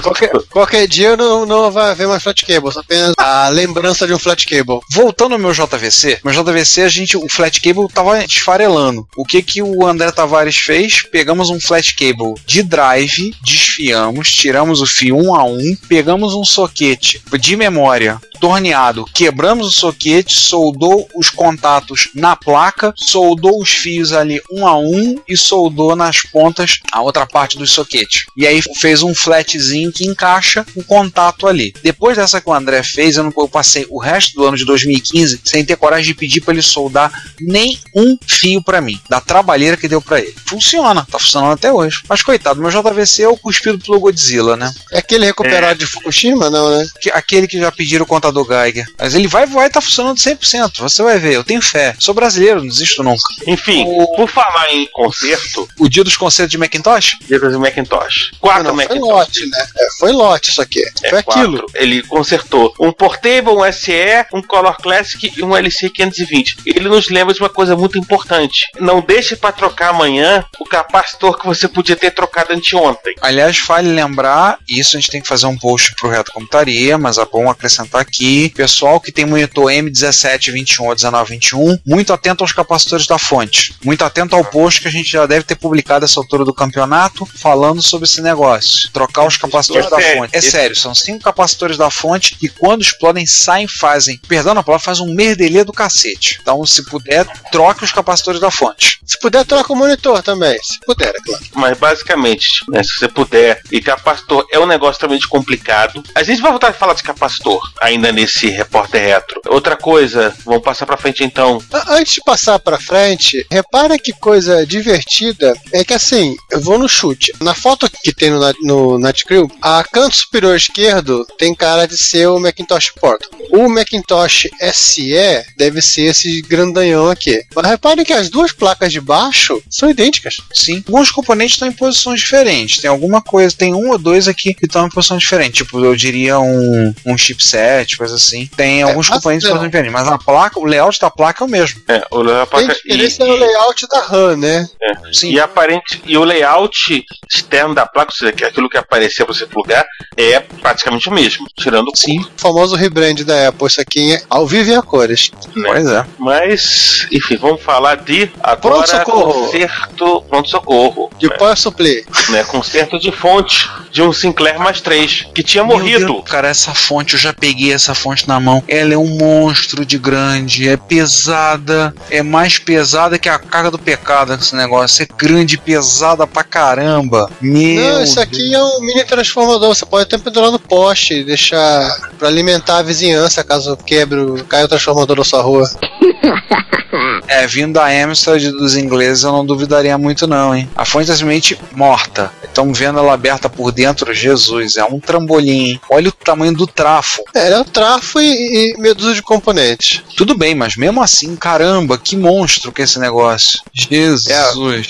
Qualquer, qualquer dia eu não, não vai haver mais flat cable, só apenas a lembrança de um flat cable. Voltando ao meu J V C, meu J V C, a gente, o flat cable tava esfarelando. O que que o André Tavares fez? Pegamos um flat cable de drive, desfiamos, tiramos o fio um a um, pegamos um soquete de memória torneado, quebramos o soquete, soldou os contatos na placa, soldou os fios ali um a um e soldou nas pontas a outra parte dos soquetes. E aí fez um flatzinho que encaixa o contato ali. Depois dessa que o André fez, eu, não, eu passei o resto do ano de dois mil e quinze sem ter coragem de pedir para ele soldar nem um fio para mim, da trabalheira que deu para ele. Funciona, tá funcionando até hoje. Mas coitado, meu J V C é o cuspido pelo Godzilla, né? É aquele recuperado é. de Fukushima, não, né? Que, aquele que já pediram o contato do Geiger. Mas ele vai voar e tá funcionando cem por cento. Você vai ver, eu tenho fé. Sou brasileiro, não desisto nunca. Enfim, o... por falar em concerto... O dia dos concertos de Macintosh? Dia dos Macintosh. Quatro não, não, Macintosh. Foi lote, né? É, foi lote isso aqui. É, foi quatro. Aquilo. Ele consertou um Portable, um S E, um Color Classic e um L C quinhentos e vinte. Ele nos lembra de uma coisa muito importante. Não deixe pra trocar amanhã o capacitor que você podia ter trocado anteontem. Aliás, vale lembrar, isso a gente tem que fazer um post pro Retrocomputaria, mas é bom acrescentar aqui que pessoal que tem monitor M dezessete vinte e um ou dezenove vinte e um, muito atento aos capacitores da fonte, muito atento ao post que a gente já deve ter publicado essa altura do campeonato, falando sobre esse negócio, trocar os capacitores da fonte. É sério, são cinco capacitores da fonte que quando explodem, saem, fazem, perdão na palavra, faz um merdelê do cacete. Então, se puder, troque os capacitores da fonte. Se puder, troca o monitor também, se puder, é claro. Mas basicamente, né, se você puder, e capacitor é um negócio também de complicado. A gente vai voltar a falar de capacitor ainda nesse repórter retro. Outra coisa, vamos passar pra frente então. Antes de passar pra frente, repara que coisa divertida é que assim, eu vou no chute. Na foto que tem no, no, na Hot Crew, a canto superior esquerdo tem cara de ser o Macintosh Porto. O Macintosh S E deve ser esse grandanhão aqui. Mas reparem que as duas placas de baixo são idênticas. Sim. Alguns componentes estão em posições diferentes. Tem alguma coisa, tem um ou dois aqui que estão em posição diferente. Tipo, eu diria um, um chipset, coisa assim. Tem é, alguns componentes em posição diferente. Mas a placa, o layout da placa é o mesmo. É, o layout da placa. A diferença e, é o layout da RAM, né? É. Sim. E aparente, e o layout externo da placa, ou seja, aquilo que aparecer para você plugar, é praticamente o mesmo, tirando o sim, o famoso rebrand da Apple. Isso aqui é ao vivo e a cores. Né? Pois é. Mas, enfim, vamos falar de agora pronto-socorro. Concerto, pronto-socorro. De né? Power Supply. Né? Concerto de fonte de um Sinclair mais três, que tinha meu morrido. Deus, cara, essa fonte, eu já peguei essa fonte na mão. Ela é um monstro de grande, é pesada, é mais pesada que a carga do pecado, esse negócio. É grande, pesada pra caramba. Meu Não, isso aqui Deus. É um mini transformador, você pode até pendurar no poste e deixar pra alimentar a vizinhança, caso quebre, caia o transformador da sua rua. É, vindo da Amstrad dos ingleses, eu não duvidaria muito não, hein. A fonte é simplesmente morta. Estamos vendo ela aberta por dentro, Jesus, é um trambolim, hein? Olha o tamanho do trafo. É, é o trafo e, e medusa de componentes. Tudo bem, mas mesmo assim, caramba, que monstro que é esse negócio. Jesus.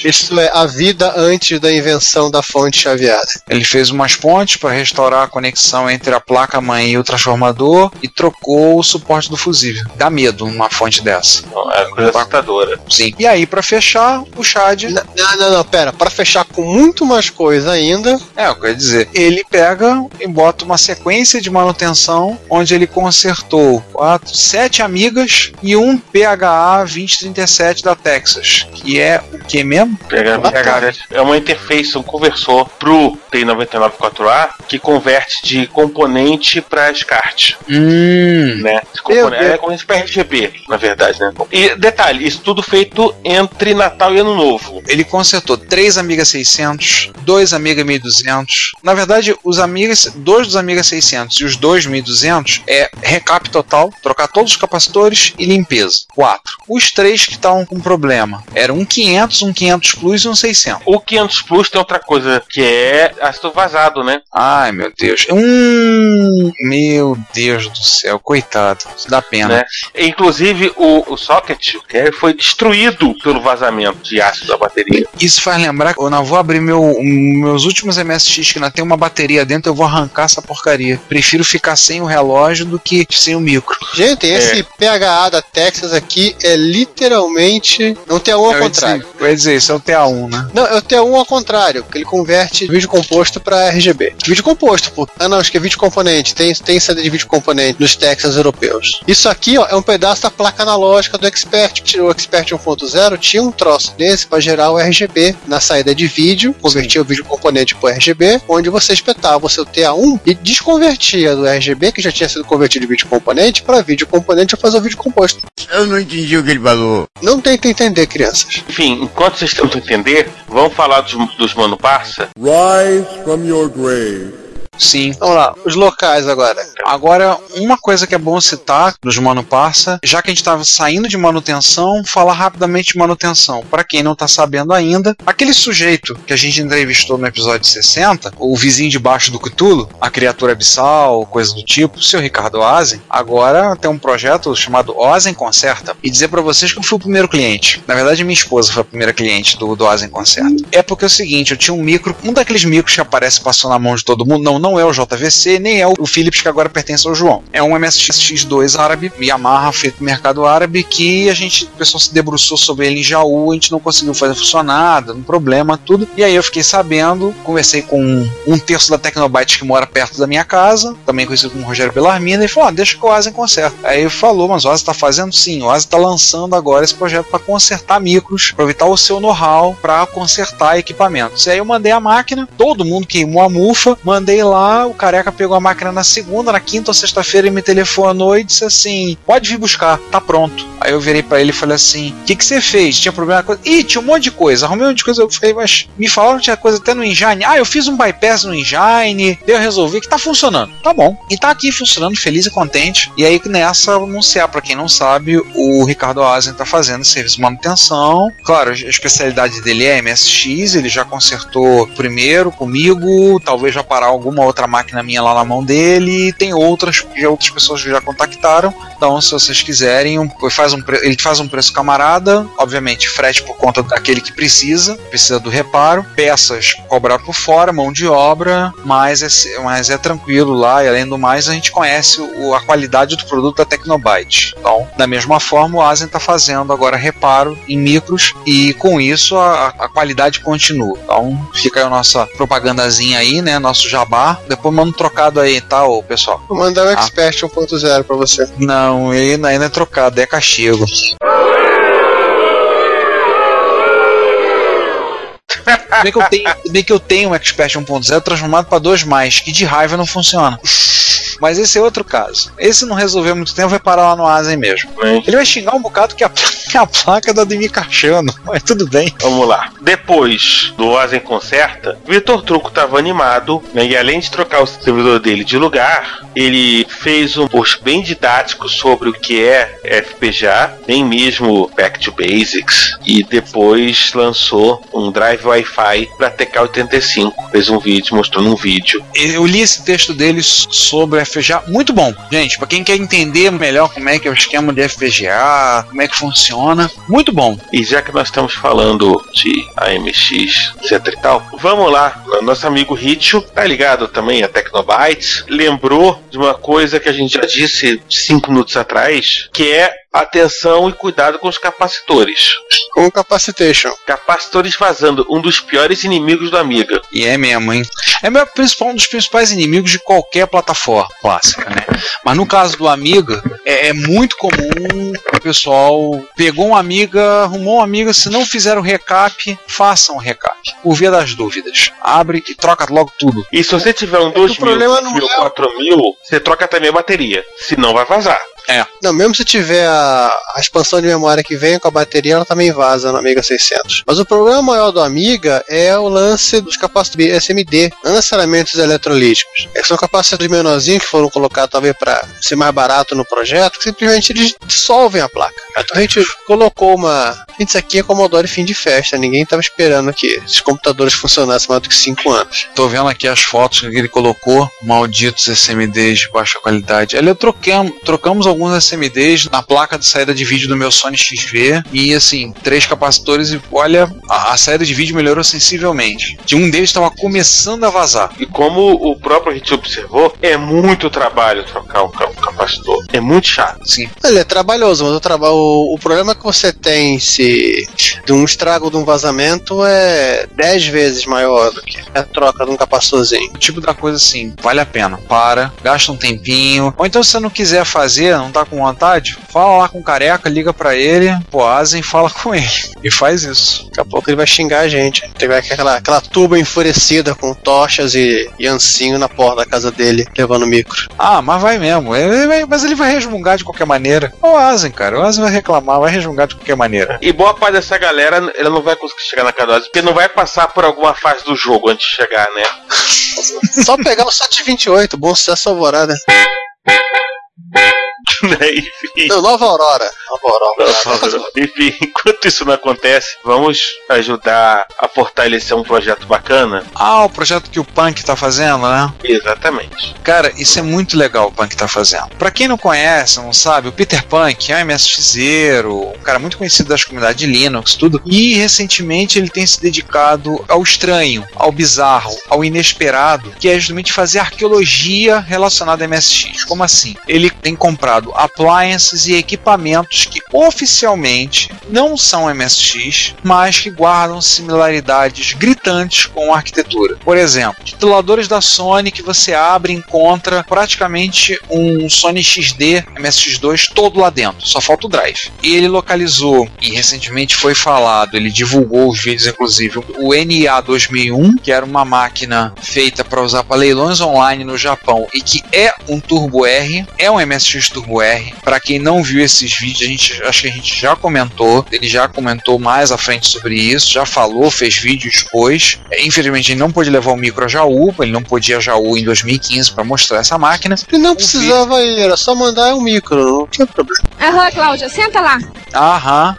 É, isso é a vida antes da invenção da fonte chaveada. Ele fez umas pontes para restaurar a conexão entre a placa-mãe e o transformador e trocou o suporte do fusível. Dá medo uma fonte dessa. Não, é coisa assustadora. Sim. E aí, pra fechar, o Chad... Não, não, não, pera. Pra fechar com muito mais coisa ainda... É, eu quero dizer, ele pega e bota uma sequência de manutenção onde ele consertou quatro, sete amigas e um P H A dois zero três sete da Texas, que é o que mesmo? P H A é uma interface, um conversor pro T nove nove quatro A que converte de componente pra SCART. Hum. Né? Componente, é componente pra R G B, na verdade, né? E detalhe, isso tudo feito entre Natal e Ano Novo. Ele consertou três Amiga seiscentos, dois Amiga mil e duzentos. Na verdade, os Amigas, dois dos Amiga seiscentos e os dois mil e duzentos é recap total, trocar todos os capacitores e limpeza. Quatro. Os três que estavam com problema. Era um quinhentos, um quinhentos Plus e um seiscentos. O quinhentos Plus tem outra coisa que é ácido vazado, né? Ai, meu Deus. Hum, meu Deus do céu. Coitado. Isso dá pena. Né? Inclusive, o, o socket que foi destruído pelo vazamento de ácido da bateria. Isso faz lembrar que eu não vou abrir meu, meus últimos M S X que ainda tem uma bateria dentro, eu vou arrancar essa porcaria. Prefiro ficar sem o relógio do que sem o micro. Gente, esse é. P H A da Texas aqui é literalmente... Não tem a um ao contrário. Eu ia dizer, isso é o T A um, né? Não, é o T A um ao contrário, que ele converte vídeo composto para R G B. Vídeo composto, pô. Ah, não, acho que é vídeo componente. Tem, tem saída de vídeo componente nos Texas europeus. Isso aqui, ó, é um pedaço da placa analógica do Expert. O Expert um ponto zero tinha um troço desse para gerar o R G B na saída de vídeo, convertia o vídeo componente para R G B, onde você espetava o seu T A um e desconvertia do R G B, que já tinha sido convertido em vídeo componente, para vídeo componente ou fazer o vídeo composto. Eu não entendi o que ele falou. Não tenta entender, crianças. Enfim, enquanto vocês tentam entender, vamos falar dos, dos Mano Parça. Rise from your grave. Sim. Vamos lá, os locais agora. Agora, uma coisa que é bom citar dos Mano Parça, já que a gente estava saindo de manutenção, falar rapidamente de manutenção. Para quem não está sabendo ainda, aquele sujeito que a gente entrevistou no episódio sessenta, o vizinho de baixo do Cthulhu, a criatura abissal, coisa do tipo, o seu Ricardo Ozen, agora tem um projeto chamado Ozen Concerta. E dizer para vocês que eu fui o primeiro cliente. Na verdade, minha esposa foi a primeira cliente do, do Ozen Concerta. É porque é o seguinte, eu tinha um micro, um daqueles micros que aparece passando na mão de todo mundo, não não é o J V C, nem é o Philips que agora pertence ao João. É um M S X dois árabe, Yamaha, feito no mercado árabe, que a gente, o pessoal se debruçou sobre ele em Jaú, a gente não conseguiu fazer funcionar, dando problema, tudo. E aí eu fiquei sabendo, conversei com um, um terço da Tecnobyte que mora perto da minha casa, também conhecido como Rogério Bellarmina, e falou, ah, deixa que o Ozen conserta. Aí ele falou, mas o Ozen tá fazendo? Sim, o Ozen tá lançando agora esse projeto para consertar micros, aproveitar o seu know-how para consertar equipamentos. E aí eu mandei a máquina, todo mundo queimou a mufa, mandei lá lá, o careca pegou a máquina na segunda, na quinta ou sexta-feira ele me telefonou e disse assim, pode vir buscar, tá pronto. Aí eu virei pra ele e falei assim, o que que você fez? Tinha problema com coisa? Ih, tinha um monte de coisa, arrumei um monte de coisa, eu falei, mas me falaram que tinha coisa até no Engine. Ah, eu fiz um bypass no Engine, eu resolvi que tá funcionando. Tá bom. E tá aqui funcionando, feliz e contente. E aí nessa, anunciar pra quem não sabe, o Ricardo Asen tá fazendo serviço de manutenção. Claro, a especialidade dele é M S X, ele já consertou primeiro comigo, talvez já parar alguma outra máquina minha lá na mão dele, tem outras, outras pessoas que já contactaram, então se vocês quiserem, faz um, ele faz um preço camarada, obviamente frete por conta daquele que precisa, precisa do reparo, peças cobrar por fora, mão de obra, mas é, mas é tranquilo lá, e além do mais a gente conhece o, a qualidade do produto da Tecnobyte, então da mesma forma o Asen está fazendo agora reparo em micros, e com isso a, a qualidade continua, então fica aí a nossa propagandazinha aí, né, nosso jabá, depois manda um trocado aí, tá, ô pessoal? Vou mandar o ah. Expert um ponto zero pra você. Não, ainda é trocado, é castigo. Bem que eu tenho, bem que eu tenho um Expert um ponto zero transformado pra dois mais, que de raiva não funciona. Mas esse é outro caso. Esse não resolveu muito tempo, vai parar lá no Asen mesmo. Bem. Ele vai xingar um bocado que a, que a placa da Demi Cachano, mas tudo bem. Vamos lá. Depois do Asen Conserta, Vitor Truco estava animado, né, e além de trocar o servidor dele de lugar, ele fez um post bem didático sobre o que é F P G A, nem mesmo Back to Basics, e depois lançou um drive Wi-Fi para T K oitenta e cinco. Fez um vídeo, mostrou um vídeo. Eu li esse texto dele sobre F P G A, muito bom, gente, pra quem quer entender melhor como é que é o esquema de F P G A, como é que funciona, muito bom. E já que nós estamos falando de A M X, etc e tal, vamos lá, nosso amigo Richo, tá ligado também a Tecnobytes, lembrou de uma coisa que a gente já disse cinco minutos atrás, que é atenção e cuidado com os capacitores. Com capacitation. Capacitores vazando, um dos piores inimigos do Amiga. E é mesmo, hein? É meu principal, um dos principais inimigos de qualquer plataforma clássica, né? Mas no caso do Amiga, é, é muito comum o pessoal pegou um Amiga, arrumou um Amiga, se não fizer o recap, façam o recap. Por via das dúvidas. Abre e troca logo tudo. E se você tiver um dois mil, quatro mil, você troca também a bateria. Senão vai vazar. É. Não, mesmo se tiver a, a expansão de memória que vem com a bateria, ela também vaza no Amiga seiscentos. Mas o problema maior do Amiga é o lance dos capacitores S M D, não necessariamente os eletrolíticos. É que são capacitores menorzinhos que foram colocados talvez para ser mais barato no projeto, que simplesmente eles dissolvem a placa. Então a gente colocou uma... Isso aqui é Commodore fim de festa, ninguém estava esperando que esses computadores funcionassem mais do que cinco anos. Tô vendo aqui as fotos que ele colocou, malditos S M Ds de baixa qualidade. Ali eu troquei, trocamos alguns S M Ds na placa de saída de vídeo do meu Sony X V e assim, três capacitores e olha, a, a saída de vídeo melhorou sensivelmente. De um deles estava começando a vazar. E como o próprio gente observou, é muito trabalho trocar um capacitor. É muito chato. Sim. Ele é trabalhoso, mas o, traba o, o problema que você tem se de um estrago de um vazamento é dez vezes maior do que a troca de um capacitorzinho. O tipo da coisa assim, vale a pena. Para, gasta um tempinho. Ou então se você não quiser fazer, não tá com vontade, fala lá com o careca, liga pra ele, pô, Asen, fala com ele. E faz isso. Daqui a pouco ele vai xingar a gente. Teve aquela, aquela tuba enfurecida com tochas e, e ancinho na porta da casa dele, levando micro. Ah, mas vai mesmo. Ele vai, mas ele vai resmungar de qualquer maneira. O Asen, cara. O Asen vai reclamar, vai resmungar de qualquer maneira. E boa parte dessa galera, ela não vai conseguir chegar na casa do Asen, porque não vai passar por alguma fase do jogo antes de chegar, né? Só pegar o sete vinte e oito, bom sucesso alvorada. Enfim. Não, Nova Aurora. Nova Aurora. Nova Aurora. Enfim, enquanto isso não acontece, vamos ajudar a fortalecer um projeto bacana. Ah, o projeto que o Punk tá fazendo, né? Exatamente. Cara, isso é muito legal o Punk tá fazendo. Pra quem não conhece, não sabe, o Peter Punk é um MSXero, um cara muito conhecido das comunidades de Linux, tudo. E recentemente ele tem se dedicado ao estranho, ao bizarro, ao inesperado, que é justamente fazer arqueologia relacionada a M S X. Como assim? Ele tem comprado considerado appliances e equipamentos que oficialmente não são M S X, mas que guardam similaridades gritantes com a arquitetura. Por exemplo, tituladores da Sony que você abre e encontra praticamente um Sony X D M S X dois todo lá dentro, só falta o drive. E ele localizou, e recentemente foi falado, ele divulgou os vídeos inclusive, o N A dois mil e um, que era uma máquina feita para usar para leilões online no Japão e que é um Turbo R, é um M S X Turbo R. Para quem não viu esses vídeos, a gente, acho que a gente já comentou, ele já comentou mais à frente sobre isso, já falou, fez vídeo depois. Infelizmente ele não pôde levar o micro a Jaú, ele não podia a Jaú em dois mil e quinze para mostrar essa máquina. Ele não precisava ir, era só mandar o micro, não tinha problema. Aham, Cláudia, senta lá. Aham,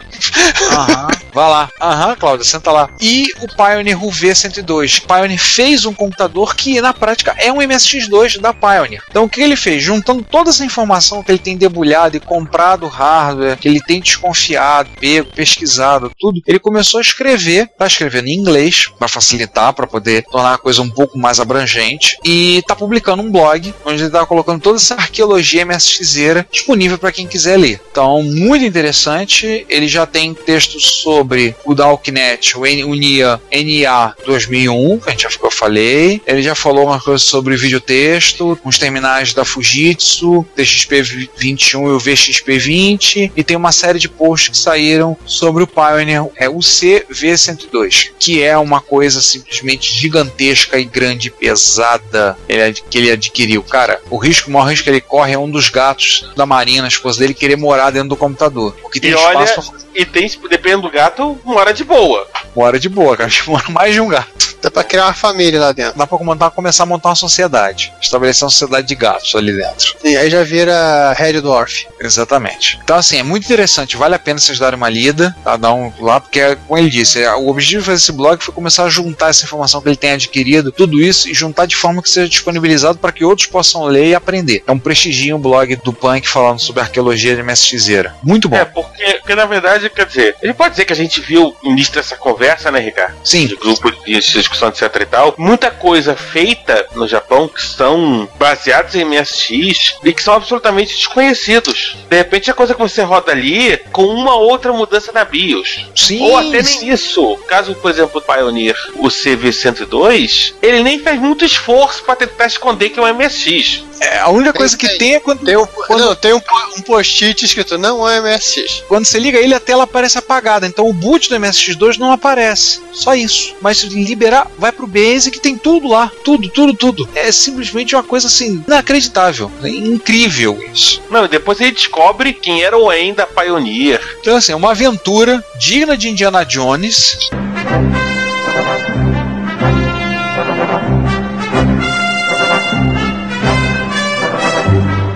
aham, vai lá. Aham, Cláudia, senta lá. E o Pioneer U V cento e dois. Pioneer fez um computador que na prática é um M S X dois da Pioneer. Então o que ele fez? Juntando toda essa informação que ele tem debulhado e comprado hardware, que ele tem desconfiado, pego, pesquisado, tudo, ele começou a escrever, tá escrevendo em inglês, para facilitar, para poder tornar a coisa um pouco mais abrangente, e tá publicando um blog, onde ele tá colocando toda essa arqueologia MSXera disponível para quem quiser ler. Então, muito interessante, ele já tem textos sobre o Dalknet, o N I A N A dois mil e um, que a gente já ficou, falei, ele já falou uma coisa sobre videotexto, os terminais da Fujitsu, T X P vinte e um e o V X P vinte, e tem uma série de posts que saíram sobre o Pioneer, é o C V cento e dois, que é uma coisa simplesmente gigantesca e grande e pesada ele, que ele adquiriu. Cara, o risco, o maior risco que ele corre é um dos gatos da Marina, a esposa dele, querer morar dentro do computador. Porque tem e espaço olha, pra... e tem, dependendo do gato, mora de boa. Mora de boa, cara, mora mais de um gato. Dá pra criar uma família lá dentro. Dá pra montar, começar a montar uma sociedade. Estabelecer uma sociedade de gatos ali dentro. E aí já vira Red Dwarf. Exatamente. Então assim, é muito interessante. Vale a pena vocês darem uma lida. Tá? Dar um lá, porque como ele disse, o objetivo de fazer esse blog foi começar a juntar essa informação que ele tem adquirido, tudo isso, e juntar de forma que seja disponibilizado para que outros possam ler e aprender. É um prestiginho o blog do Punk falando sobre arqueologia de MSXera. Muito bom. É, porque, porque na verdade, quer dizer, ele pode dizer que a gente viu no início dessa conversa, né, Ricardo? Sim. De grupo de discussão, etc e tal, muita coisa feita no Japão que são baseados em M S X e que são absolutamente desconhecidos. De repente a coisa que você roda ali com uma outra mudança na BIOS. Sim. Ou até nem isso. Caso, por exemplo, o Pioneer, o C V cento e dois, ele nem faz muito esforço para tentar esconder que é um M S X. É, a única tem, coisa que tem, tem é quando... Tem um, quando não, tem um, um post-it escrito, não é M S X. Quando você liga ele, a tela aparece apagada. Então o boot do M S X dois não aparece. Só isso. Mas libera vai pro BASIC, tem tudo lá, tudo, tudo, tudo. É simplesmente uma coisa assim inacreditável, é incrível isso. Não, depois ele descobre quem era o Enda da Pioneer. Então assim, é uma aventura digna de Indiana Jones.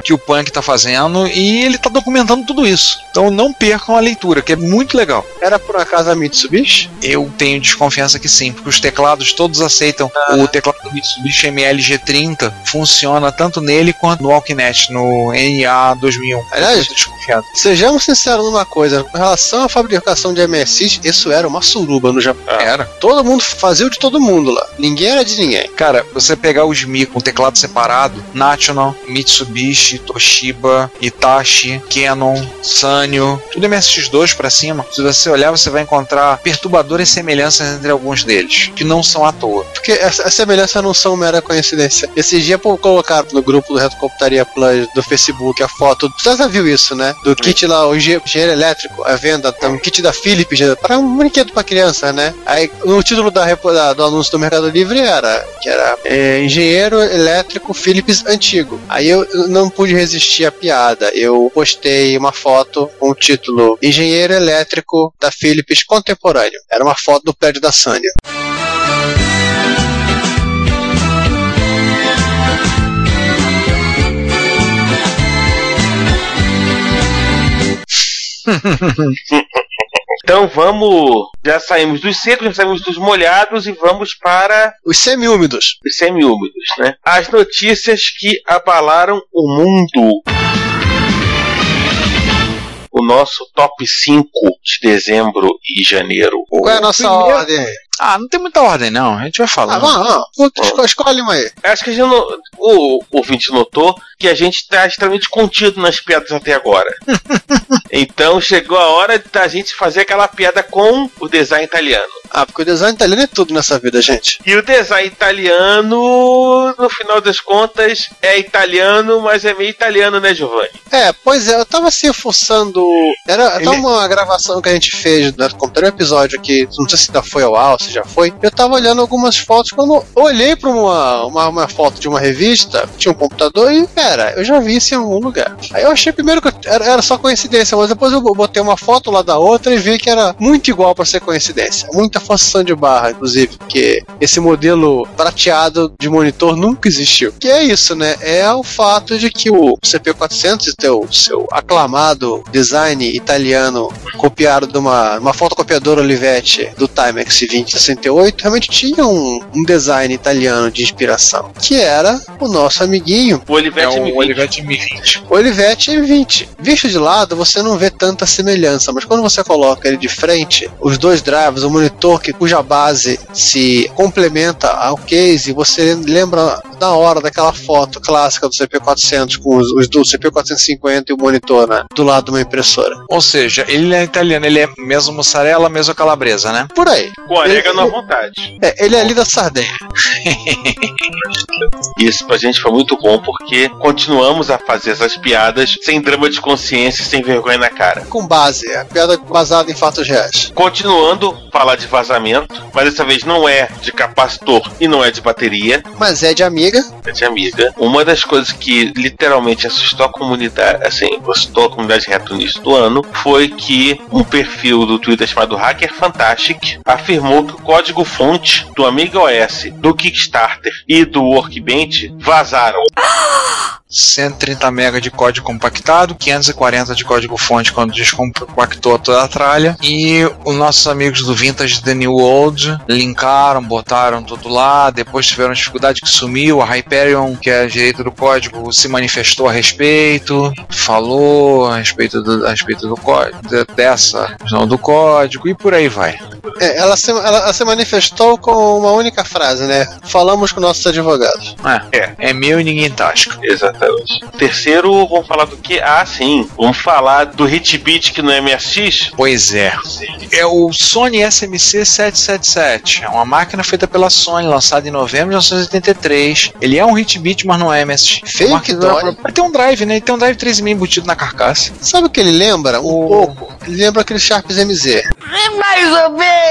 Que o Punk tá fazendo e ele tá documentando tudo isso. Então não percam a leitura, que é muito legal. Era por acaso a Mitsubishi? Eu tenho desconfiança que sim, porque os teclados todos aceitam. Ah. O teclado do Mitsubishi M L G trinta funciona tanto nele quanto no Alkinet, no N A dois mil e um. Aliás, desconfiado. Sejamos sinceros numa coisa, com relação à fabricação de M S X, isso era uma suruba no Japão. Ah. Era. Todo mundo fazia o de todo mundo lá. Ninguém era de ninguém. Cara, você pegar os micro, o teclado separado, National, Mitsubishi, Toshiba, Hitachi, Canon, Sanyo, tudo M S X dois pra cima. Se você olhar, você vai encontrar perturbadoras semelhanças entre alguns deles, que não são à toa. Porque as semelhanças não são mera coincidência. Esse dia colocaram no grupo do Retrocomputaria Plus do Facebook a foto, você já viu isso, né? Do kit lá, o engenheiro elétrico, a venda, um kit da Philips, para um brinquedo pra criança, né? Aí o título da, da, do anúncio do Mercado Livre era, que era é, engenheiro elétrico Philips antigo. Aí eu não pude resistir à piada. Eu postei uma foto com o título Engenheiro Elétrico da Philips Contemporâneo. Era uma foto do prédio da Sanyo. Então vamos, já saímos dos secos, já saímos dos molhados e vamos para os semiúmidos. Os semiúmidos, né? As notícias que abalaram o mundo. O nosso top cinco de dezembro e janeiro. Qual é a nossa primeiro... ordem? Ah, não tem muita ordem, não. A gente vai falar. Ah, não, não. Escolhe uma aí. Acho que a gente não... o ouvinte notou que a gente está extremamente contido nas piadas até agora. Então chegou a hora da gente fazer aquela piada com o design italiano. Ah, porque o design italiano é tudo nessa vida, gente. E o design italiano, no final das contas, é italiano, mas é meio italiano, né, Giovanni? É, pois é, eu tava se forçando... Era Ele... uma gravação que a gente fez, né, um episódio que, não sei se ainda foi ao ar, se já foi, eu tava olhando algumas fotos, quando olhei pra uma, uma, uma foto de uma revista, tinha um computador e, pera, eu já vi isso em algum lugar. Aí eu achei primeiro que eu, era, era só coincidência, mas depois eu botei uma foto lá da outra e vi que era muito igual pra ser coincidência. Muita forçação de barra, inclusive, porque esse modelo prateado de monitor nunca existiu. Que é isso, né? É o fato de que o C P quatrocentos, teu, seu aclamado design italiano copiado de uma, uma fotocopiadora Olivetti do Timex vinte sessenta e oito, realmente tinha um, um design italiano de inspiração, que era o nosso amiguinho. O Olivetti, é um Olivetti M vinte. O Olivetti M vinte. Visto de lado, você não vê tanta semelhança, mas quando você coloca ele de frente, os dois drivers, o monitor que, cuja base se complementa ao case, você lembra na hora daquela foto clássica do C P quatrocentos com os, os do C P quatrocentos e cinquenta e o monitor, né, do lado de uma impressora. Ou seja, ele é italiano, ele é mesmo mussarela, mesmo calabresa, né? Por aí. Com orégano à vontade. É, ele é ali da Sardenha. Isso pra gente foi muito bom, porque continuamos a fazer essas piadas sem drama de consciência, sem vergonha na cara. Com base, a piada baseada em fatos reais. Continuando falar de vazamento, mas dessa vez não é de capacitor e não é de bateria. Mas é de amiga. É de amiga. Uma das coisas que literalmente assustou a comunidade, assim, assustou a comunidade reto no início do ano, foi que um perfil do Twitter chamado Hacker Fantastic afirmou que o código-fonte do Amiga O S, do Kickstarter e do Workbench vazaram. cento e trinta megabytes de código compactado, quinhentos e quarenta de código-fonte quando descompactou toda a tralha, e os nossos amigos do Vintage The New Old linkaram, botaram tudo lá, depois tiveram dificuldade que sumiu, a Hyperion, que é direito do código, se manifestou a respeito, falou a respeito do, a respeito do código, dessa visão do código, e por aí vai. É, ela, se, ela, ela se manifestou com uma única frase, né? Falamos com nossos advogados. É, é, é meu e ninguém tasca. Exatamente. Terceiro, vamos falar do que? Ah, sim. Vamos falar do Hitbit que no M S X? Pois é. Sim. É o Sony S M C sete sete sete. É uma máquina feita pela Sony, lançada em novembro de mil novecentos e oitenta e três. Ele é um Hitbit, mas não é M S X. Fake dói. Mas tem um drive, né? Ele tem um drive treze mil embutido na carcaça. Sabe o que ele lembra? Um o... pouco. Ele lembra aquele Sharp M Z. É mais ou menos.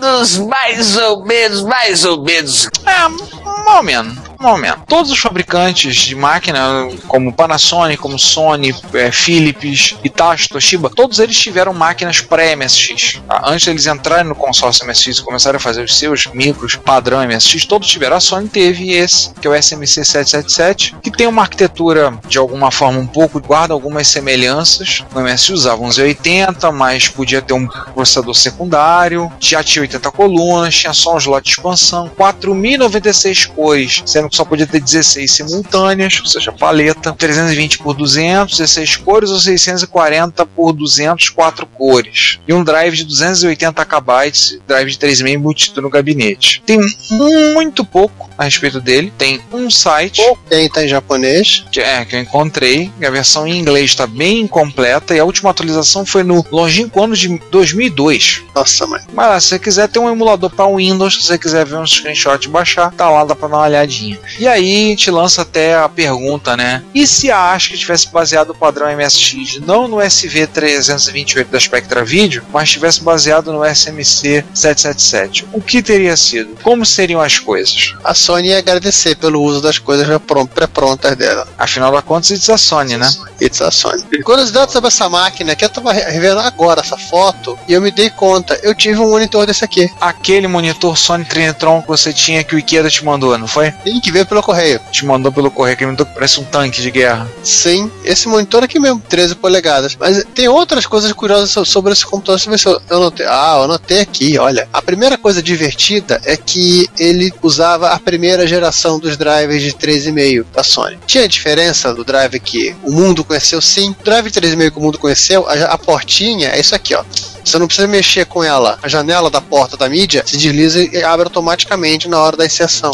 Menos, mais ou menos, mais ou menos. É, mais ou menos, mais ou menos. Todos os fabricantes de máquina, como Panasonic, como Sony, é, Philips, Hitachi, Toshiba, todos eles tiveram máquinas pré-M S X. Tá? Antes deles entrarem no consórcio M S X e começarem a fazer os seus micros padrão M S X, todos tiveram. A Sony teve esse, que é o S M C sete sete sete, que tem uma arquitetura, de alguma forma, um pouco, guarda algumas semelhanças. No M S X usava um Z oitenta, mas podia ter um processador secundário. Já tinha oitenta colunas, tinha só um slot de expansão, quatro mil e noventa e seis cores, sendo que só podia ter dezesseis simultâneas, ou seja, paleta, trezentos e vinte por duzentos, dezesseis cores, ou seiscentos e quarenta por duzentos, quatro cores. E um drive de duzentos e oitenta kilobytes, drive de três mil embutido no gabinete. Tem muito pouco a respeito dele, tem um site... Tem, tá em japonês. Que, é, que eu encontrei, a versão em inglês está bem incompleta, e a última atualização foi no longínquo ano de dois mil e dois. Nossa, mãe. Mas se você quiser ter um emulador para Windows, se você quiser ver um screenshot e baixar, tá lá, dá pra dar uma olhadinha. E aí a gente lança até a pergunta, né? E se a ASCII tivesse baseado o padrão M S X não no S V trezentos e vinte e oito da Spectra Video, mas tivesse baseado no S M C sete sete sete? O que teria sido? Como seriam as coisas? A Sony ia agradecer pelo uso das coisas pré-prontas dela. Afinal da contas, it's a Sony, né? It's a Sony. Curiosidade sobre essa máquina, que eu tava revendo agora essa foto e eu me dei conta, eu tive um monitor desse aqui. Aquele monitor Sony Trinitron que você tinha, que o Ikeda te mandou, não foi? Tem que ver pelo correio. Te mandou pelo correio, aquele monitor que parece um tanque de guerra. Sim, esse monitor aqui mesmo, treze polegadas. Mas tem outras coisas curiosas sobre esse computador. Deixa eu ver se eu, eu notei. Ah, eu notei aqui, olha. A primeira coisa divertida é que ele usava a primeira geração dos drivers de treze vírgula cinco da Sony. Tinha a diferença do drive que o mundo conheceu, sim. O drive de treze vírgula cinco que o mundo conheceu, a, a portinha é isso aqui, ó. Você não precisa mexer com ela. A janela da porta da mídia se desliza e abre automaticamente na hora da inserção.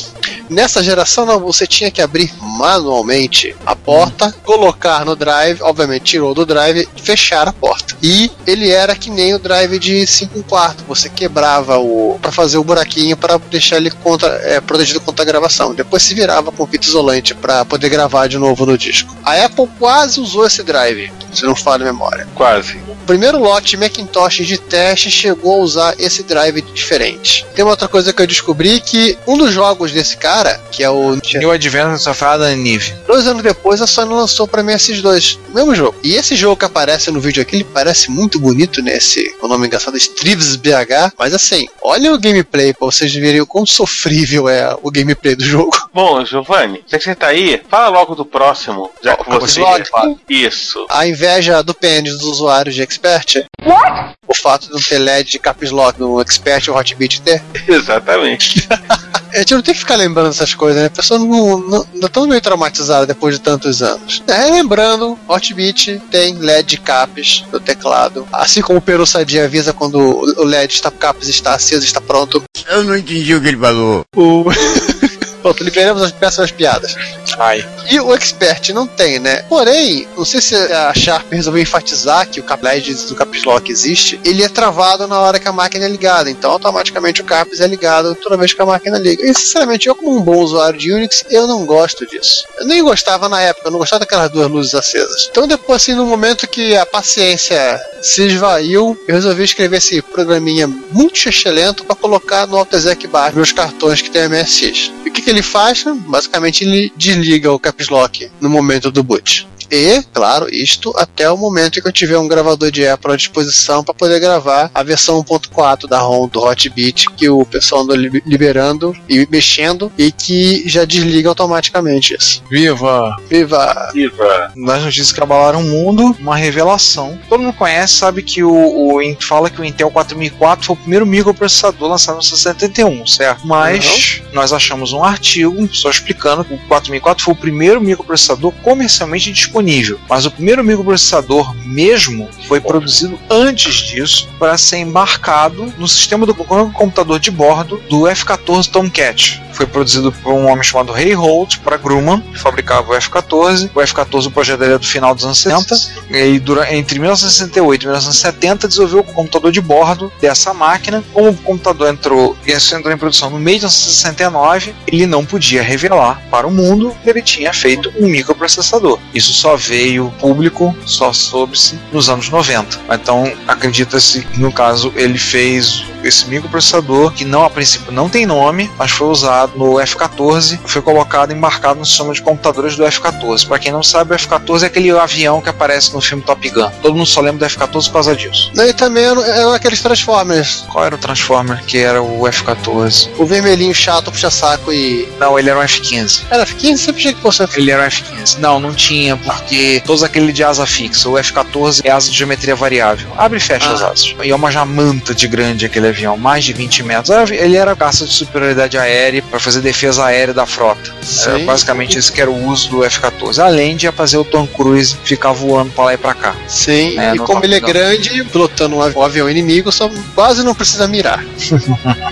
Nessa geração, não, você tinha que abrir manualmente a porta, colocar no drive, obviamente tirou do drive, fechar a porta. E ele era que nem o drive de cinco e um quarto. Você quebrava o para fazer o buraquinho para deixar ele contra, é, protegido contra a gravação. Depois se virava com fita isolante para poder gravar de novo no disco. A Apple quase usou esse drive, se não falha a memória. Quase. O primeiro lote Macintosh de teste chegou a usar esse drive diferente. Tem uma outra coisa que eu descobri, que um dos jogos desse cara, que é o New Adventures of Adam and Eve, dois anos depois a Sony lançou pra mim esses dois, o mesmo jogo. E esse jogo que aparece no vídeo aqui, ele parece muito bonito, né? Esse, o nome engraçado, Strives B H, mas assim, olha o gameplay pra vocês verem o quão sofrível é o gameplay do jogo. Bom, Giovanni, já que você tá aí, fala logo do próximo, já que oh, você... Logo, isso. A inveja do pênis dos usuários de Expert. What? O fato de não ter L E D de caps lock no Expert ou Hotbit ter. Exatamente. A gente não tem que ficar lembrando essas coisas, né? A pessoa não, não, não é tão meio traumatizada depois de tantos anos. É, lembrando, Hotbit tem L E D de caps no teclado. Assim como o Peru Sabia avisa quando o L E D está, caps está aceso, está pronto. Eu não entendi o que ele falou. O... Pronto, liberamos as péssimas piadas. Ai. E o Expert não tem, né? Porém, não sei se a Sharp resolveu enfatizar que o L E D do Caps Lock existe. Ele é travado na hora que a máquina é ligada. Então, automaticamente o Caps é ligado toda vez que a máquina liga. E, sinceramente, eu como um bom usuário de Unix, eu não gosto disso. Eu nem gostava na época. Eu não gostava daquelas duas luzes acesas. Então, depois, assim, no momento que a paciência se esvaiu, eu resolvi escrever esse programinha muito excelente para colocar no AltExec Bar meus cartões que tem M S X. E o que que ele faz? Basicamente, ele desliga o Caps Lock no momento do boot. E, claro, isto até o momento em que eu tiver um gravador de Apple à disposição para poder gravar a versão um ponto quatro da ROM do Hotbit, que o pessoal anda liberando e mexendo, e que já desliga automaticamente isso. Viva! Viva! Viva! Nas notícias que abalaram o mundo, uma revelação. Todo mundo conhece, sabe que o, o fala que o Intel quatro mil e quatro foi o primeiro microprocessador lançado em setenta e um, certo? Mas uhum. Nós achamos um artigo só explicando que o quatro mil e quatro foi o primeiro microprocessador comercialmente disponível. Mas o primeiro microprocessador mesmo foi produzido antes disso para ser embarcado no sistema do computador de bordo do F quatorze Tomcat. Foi produzido por um homem chamado Ray Holt para Grumman, que fabricava o F quatorze. O F quatorze, o projeto dele é do final dos anos setenta, e durante, entre mil novecentos e sessenta e oito e mil novecentos e setenta desenvolveu o computador de bordo dessa máquina. Como o computador entrou, entrou em produção no meio de mil novecentos e sessenta e nove, ele não podia revelar para o mundo que ele tinha feito um microprocessador. Isso só veio público, só soube-se nos anos noventa. Então, acredita-se que, no caso, ele fez esse microprocessador, que não, a princípio não tem nome, mas foi usado no F quatorze, foi colocado, embarcado no sistema de computadores do F quatorze. Para quem não sabe, o F quatorze é aquele avião que aparece no filme Top Gun. Todo mundo só lembra do F quatorze por causa disso. E também eram aqueles Transformers. Qual era o Transformer que era o F quatorze? O vermelhinho chato, puxa-saco e... Não, ele era um F quinze. Era F quinze? Sempre achei que fosse F quinze. Ele era um F quinze. Não, não tinha, porque todos aquele de asa fixa. O F quatorze é asa de geometria variável. Abre e fecha ah. as asas. E é uma jamanta de grande aquele avião, mais de vinte metros. Ele era caça de superioridade aérea para fazer defesa aérea da frota. Era basicamente esse que era o uso do F quatorze. Além de fazer o Tom Cruise ficar voando para lá e para cá. Sim, é, e como ele é grande, pilotando um avião inimigo, só quase não precisa mirar.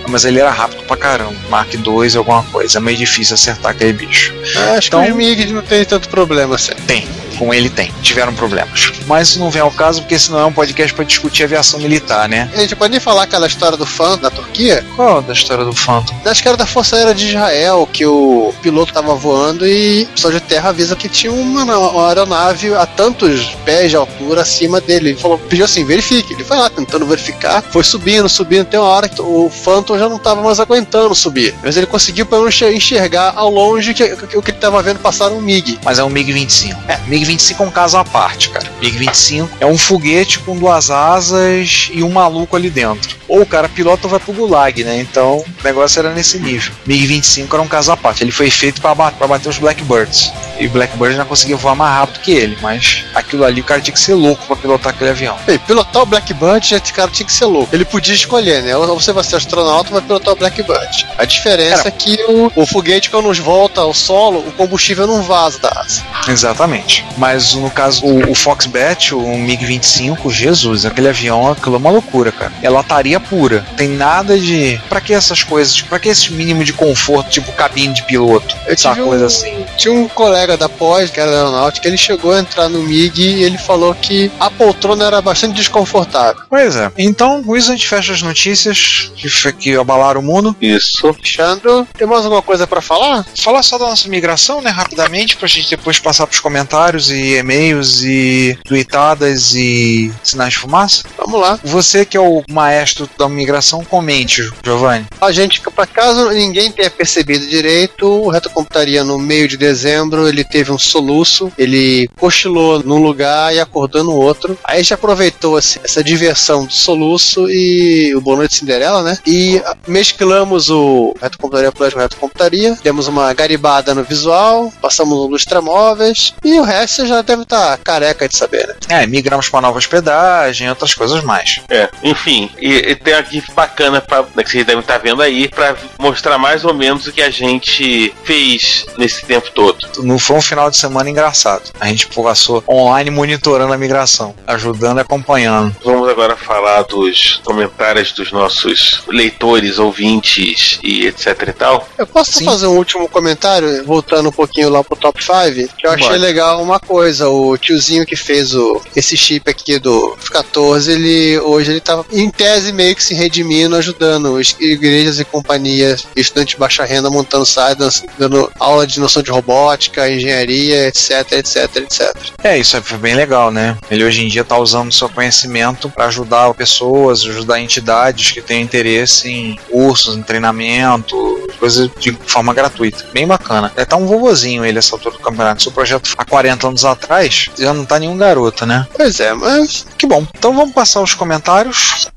Mas ele era rápido pra caramba. Mark dois, alguma coisa. É meio difícil acertar aquele bicho. É, acho então, que os MiGs não tem tanto problema assim. Tem. Com ele tem, tiveram problemas. Mas isso não vem ao caso, porque senão é um podcast pra discutir aviação militar, né? A gente pode nem falar aquela história do Phantom da Turquia? Qual da história do Phantom? Acho que era da Força Aérea de Israel, que o piloto tava voando e o pessoal de terra avisa que tinha uma, uma aeronave a tantos pés de altura acima dele. Ele falou, pediu assim, verifique. Ele foi lá tentando verificar, foi subindo, subindo. Tem uma hora que o Phantom já não tava mais aguentando subir. Mas ele conseguiu pelo menos enxergar ao longe que, que, que, o que ele tava vendo passar um MiG. Mas é um MiG vinte e cinco. É, MiG vinte e cinco é um caso à parte, cara. MiG vinte e cinco é um foguete com duas asas e um maluco ali dentro. Ou o cara pilota ou vai pro gulag, né? Então o negócio era nesse nível. MiG vinte e cinco era um caso à parte. Ele foi feito pra bater, pra bater os Blackbirds. E o Blackbird não conseguia voar mais rápido que ele, mas aquilo ali o cara tinha que ser louco pra pilotar aquele avião. Ei, pilotar o Blackbird, esse cara tinha que ser louco. Ele podia escolher, né? Ou você vai ser astronauta ou vai pilotar o Blackbird. A diferença era... é que o, o foguete, quando nos volta ao solo, o combustível não vaza da asa. Exatamente. Mas no caso, o, o Foxbat, o MiG vinte e cinco, Jesus, aquele avião, aquilo é uma loucura, cara. É lataria pura. Tem nada de... Pra que essas coisas? Pra que esse mínimo de conforto, tipo cabine de piloto? Eu essa coisa um, assim. Tinha um colega da pós, que era aeronáutica, ele chegou a entrar no MiG e ele falou que a poltrona era bastante desconfortável. Pois é. Então, com isso a gente fecha as notícias que, que abalaram o mundo. Isso. Fechando. Tem mais alguma coisa pra falar? Falar só da nossa migração, né? Rapidamente, pra gente depois passar pros comentários e e-mails e tweetadas e sinais de fumaça. Vamos lá. Você que é o maestro da migração, comente, Giovanni. A gente, pra caso ninguém tenha percebido direito, o Retrocomputaria no meio de dezembro, ele teve um soluço, ele cochilou num lugar e acordou no outro. Aí a gente aproveitou assim, essa diversão do soluço e o Boa Noite Cinderela, né? E mesclamos o Retrocomputaria Plus com o Retrocomputaria, demos uma garibada no visual, passamos o lustramóveis e o resto já deve estar careca de saber, né? É, migramos para nova hospedagem, outras coisas mais. É, enfim, e, e tem uma GIF bacana pra, né, que vocês devem estar vendo aí, para mostrar mais ou menos o que a gente fez nesse tempo todo. Não foi um final de semana engraçado. A gente passou online monitorando a migração, ajudando e acompanhando. Vamos agora falar dos comentários dos nossos leitores, ouvintes e etc e tal. Eu posso Sim. fazer um último comentário, voltando um pouquinho lá pro Top cinco, que eu achei Bora. legal uma coisa. O tiozinho que fez o, esse chip aqui do quatorze, ele hoje ele tava em tese meio que se redimindo, ajudando igrejas e companhias, estudantes de baixa renda montando sites, dando aula de noção de robótica, engenharia, etc, etc, etcétera. É, isso é bem legal, né? Ele hoje em dia tá usando seu conhecimento para ajudar pessoas, ajudar entidades que têm interesse em cursos, em treinamento, coisas de forma gratuita. Bem bacana. É, tá um vovozinho ele essa altura do campeonato. Seu projeto há quarenta anos atrás, já não tá nenhum garoto, né? Pois é, mas que bom. Então vamos passar os comentários.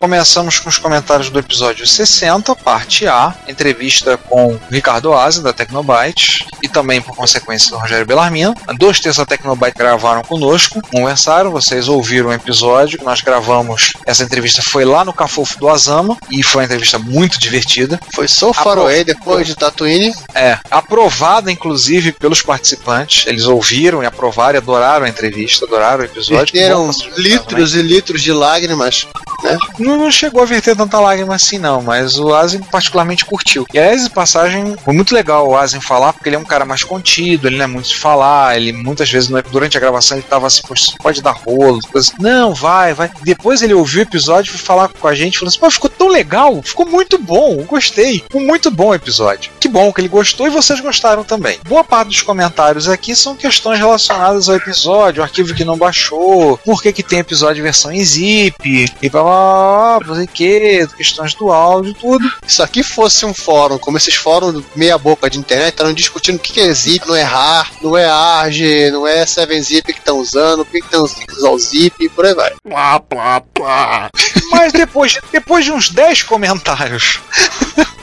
Começamos com os comentários do episódio sessenta, parte A, entrevista com o Ricardo Aze, da Tecnobyte, e também, por consequência, do Rogério Bellarmino. Dois terços da Tecnobyte gravaram conosco, conversaram, vocês ouviram o episódio, nós gravamos, essa entrevista foi lá no Cafofo do Azama, e foi uma entrevista muito divertida. Foi só o Faroé, depois de Tatooine. É, aprovada, inclusive, pelos participantes, eles ouviram e aprovaram, e adoraram a entrevista, adoraram o episódio. Perderam litros e litros de lágrimas, né? Não chegou a verter tanta lágrima assim não, mas o Asen particularmente curtiu. E aliás, a passagem foi muito legal o Asen falar, porque ele é um cara mais contido, ele não é muito de falar, ele muitas vezes não é, durante a gravação ele tava assim, pode dar rolo, coisa assim. Não, vai, vai. Depois ele ouviu o episódio, foi falar com a gente, falou assim, pô, ficou tão legal, ficou muito bom, gostei, ficou muito bom o episódio. Que bom que ele gostou e vocês gostaram também. Boa parte dos comentários aqui são questões relacionadas ao episódio, o arquivo que não baixou, por que que tem episódio versão em zip, e blá blá, que, questões do áudio, tudo. Se aqui fosse um fórum, como esses fóruns meia boca de internet, estavam discutindo o que, que é zip, não é rar, não é arg, não é sete zip que estão usando, por que estão usando o zip e por aí vai. Plá, plá, plá. Mas depois, depois de uns dez comentários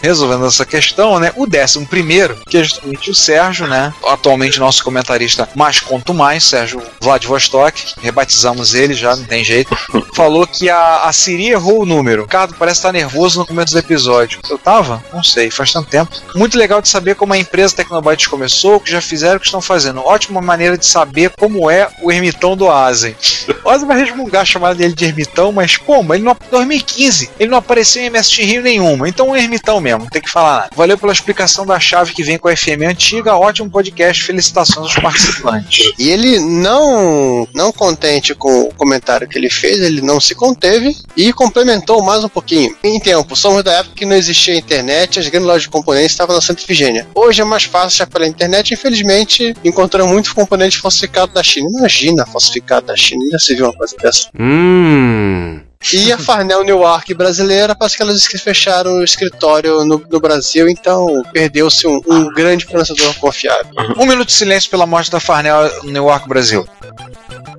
resolvendo essa questão, né, o décimo primeiro, que é justamente o Sérgio, né, atualmente nosso comentarista mais quanto mais, Sérgio Vladivostok, rebatizamos ele já, não tem jeito, falou que a, a Siri errou o número. Ricardo parece estar nervoso no começo do episódio. Eu tava? Não sei, faz tanto tempo. Muito legal de saber como a empresa Tecnobytes começou, o que já fizeram, o que estão fazendo. Ótima maneira de saber como é o ermitão do Asen. O Asen vai resmungar chamar dele de ermitão, mas como? Ele não, em dois mil e quinze, ele não apareceu em M S X Rio nenhuma, então é um ermitão mesmo. Não tem que falar nada. Valeu pela explicação da chave que vem com a F M antiga. Ótimo podcast. Felicitações aos participantes. E ele não, não contente com o comentário que ele fez, ele não se conteve e complementou mais um pouquinho. Em tempo, somos da época que não existia internet, as grandes lojas de componentes estavam na Santa Efigênia. Hoje é mais fácil achar pela internet. Infelizmente, encontramos muitos componentes falsificados da China. Imagina falsificado da China. Já se viu uma coisa dessa? Hum... E a Farnell Newark brasileira, parece que elas fecharam o escritório no, no Brasil, então perdeu-se um, um grande financiador confiável. Um minuto de silêncio pela morte da Farnell Newark Brasil.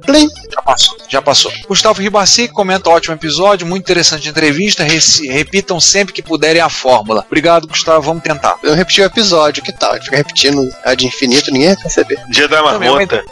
Plim, já passou, já passou. Gustavo Ribassi comenta: ótimo episódio, muito interessante entrevista, repitam sempre que puderem a fórmula. Obrigado, Gustavo, vamos tentar. Eu repeti o episódio, que tal? Fica repetindo a de infinito, ninguém vai perceber. Dia da marmota.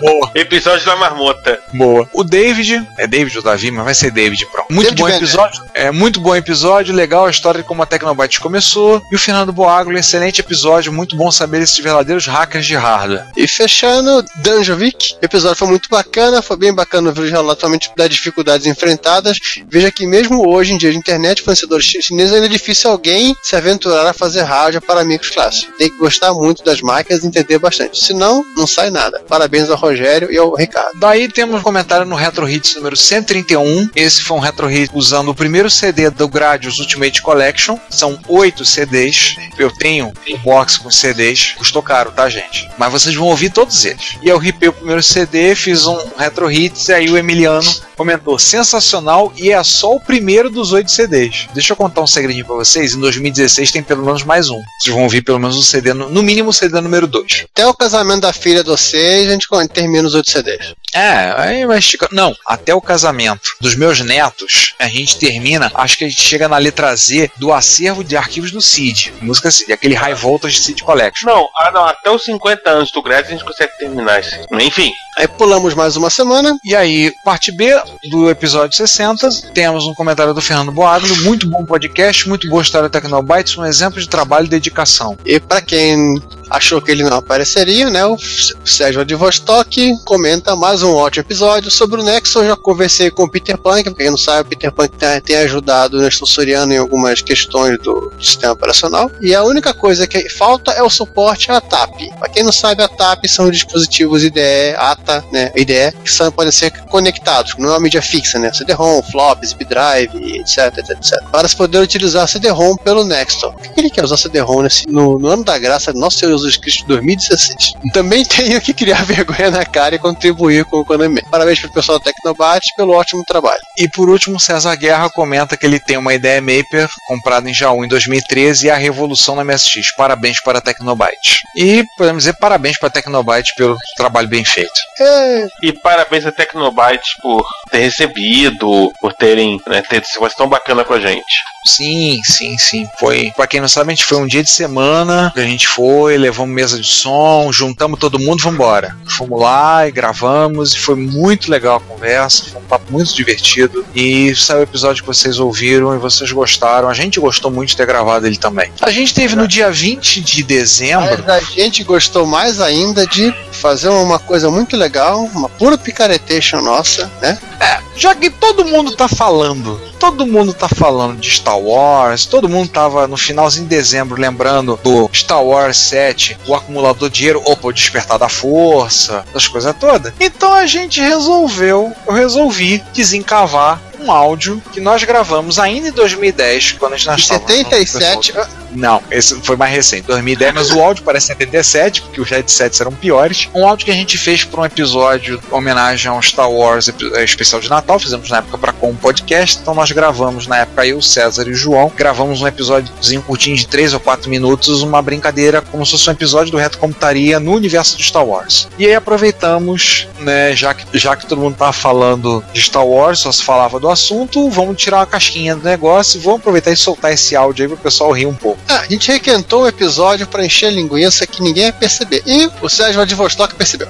Boa. Episódio da marmota. Boa. O David, é David ou Davi, mas vai ser David, pronto. Muito David bom Bender. Episódio. É muito bom episódio, legal a história de como a Tecnobytes começou. E o Fernando Boaglio, excelente episódio, muito bom saber esses verdadeiros hackers de hardware. E fechando, Danjovic, o episódio foi muito bacana, foi bem bacana ver os relatórios das dificuldades enfrentadas. Veja que mesmo hoje em dia de internet, fornecedores chineses, ainda é difícil alguém se aventurar a fazer hardware para amigos clássicos. Tem que gostar muito das máquinas e entender bastante, senão não sai nada. Parabéns ao Rogério e ao Ricardo. Daí temos um comentário no Retro Hits número cento e trinta e um. Esse foi um Retro Hits usando o primeiro C D do Gradius Ultimate Collection. São oito C Ds. Eu tenho um box com C Ds. Custou caro, tá, gente? Mas vocês vão ouvir todos eles. E eu ripei o primeiro C D, fiz um Retro Hits, e aí o Emiliano comentou: sensacional, e é só o primeiro dos oito C Ds. Deixa eu contar um segredinho pra vocês. Em dois mil e dezesseis tem pelo menos mais um. Vocês vão ouvir pelo menos um C D, no, no mínimo o C D número dois. Até o casamento da filha de vocês, a gente termina os oito C Ds. É, aí vai esticar. Não, até o casamento dos meus netos, a gente termina, acho que a gente chega na letra Z do acervo de arquivos do C I D. Música C I D, aquele High Voltage C I D Collection. Não, ah, não, até os cinquenta anos do Gradius a gente consegue terminar isso. Enfim. Aí pulamos mais uma semana. E aí, parte B do episódio sessenta, temos um comentário do Fernando Boaglio: muito bom podcast, muito boa história Tecnobytes, um exemplo de trabalho e dedicação. E pra quem achou que ele não apareceria, né, o Sérgio Adivostok comenta: mais um ótimo episódio sobre o NeXT. Eu já conversei com o Peter Punk, pra quem não sabe, o Peter Punk tem, tem ajudado o Nestor Soriano em algumas questões do, do sistema operacional, e a única coisa que falta é o suporte à TAP. Pra quem não sabe, a TAP são dispositivos I D E, AT, né, I D E, que são, podem ser conectados, não é uma mídia fixa, né, C D ROM, flops, B-Drive, etc, etc, etc, para se poder utilizar C D ROM pelo NeXT. Por que ele quer usar C D ROM nesse, no, no ano da graça de nosso Senhor Jesus Cristo de dois mil e dezesseis? Também tenho que criar vergonha na cara e contribuir com o economia. Parabéns pro pessoal da Tecnobytes pelo ótimo trabalho. E por último, César Guerra comenta que ele tem uma ideia Maper comprada em Jaú em dois mil e treze e a revolução na M S X. Parabéns para a Tecnobytes. E podemos dizer parabéns para a Tecnobytes pelo trabalho bem feito. É. E parabéns a Tecnobytes por ter recebido, por terem, né, ter esse negócio tão bacana com a gente. Sim, sim, sim. Foi. Pra quem não sabe, a gente foi um dia de semana, a gente foi, levamos mesa de som, juntamos todo mundo e vamos embora. Fomos lá e gravamos, e foi muito legal a conversa, foi um papo muito divertido. E saiu o episódio que vocês ouviram e vocês gostaram. A gente gostou muito de ter gravado ele também. A gente teve no dia vinte de dezembro... Mas a gente gostou mais ainda de fazer uma coisa muito legal. Legal, uma pura picaretation nossa, né? É, já que todo mundo tá falando, todo mundo tá falando de Star Wars, todo mundo tava no finalzinho de dezembro lembrando do Star Wars sete, o acumulador de dinheiro, opa, o despertar da força, essas coisas todas. Então a gente resolveu, eu resolvi desencavar um áudio que nós gravamos ainda em dois mil e dez, quando a gente nasceu. setenta e sete? Não, esse foi mais recente, dois mil e dez, mas o áudio parece setenta e sete, porque os headsets eram piores. Um áudio que a gente fez para um episódio em homenagem ao Star Wars especial de Natal, fizemos na época para com um podcast, então nós gravamos na época, eu, César e o João, gravamos um episódiozinho curtinho de três ou quatro minutos, uma brincadeira como se fosse um episódio do Retrocomputaria no universo de Star Wars. E aí aproveitamos, né, já que, já que todo mundo tava falando de Star Wars, só se falava do assunto, vamos tirar uma casquinha do negócio e vamos aproveitar e soltar esse áudio aí para o pessoal rir um pouco. Ah, a gente requentou o episódio para encher linguiça que ninguém ia perceber. E o Sérgio Adivostok percebeu.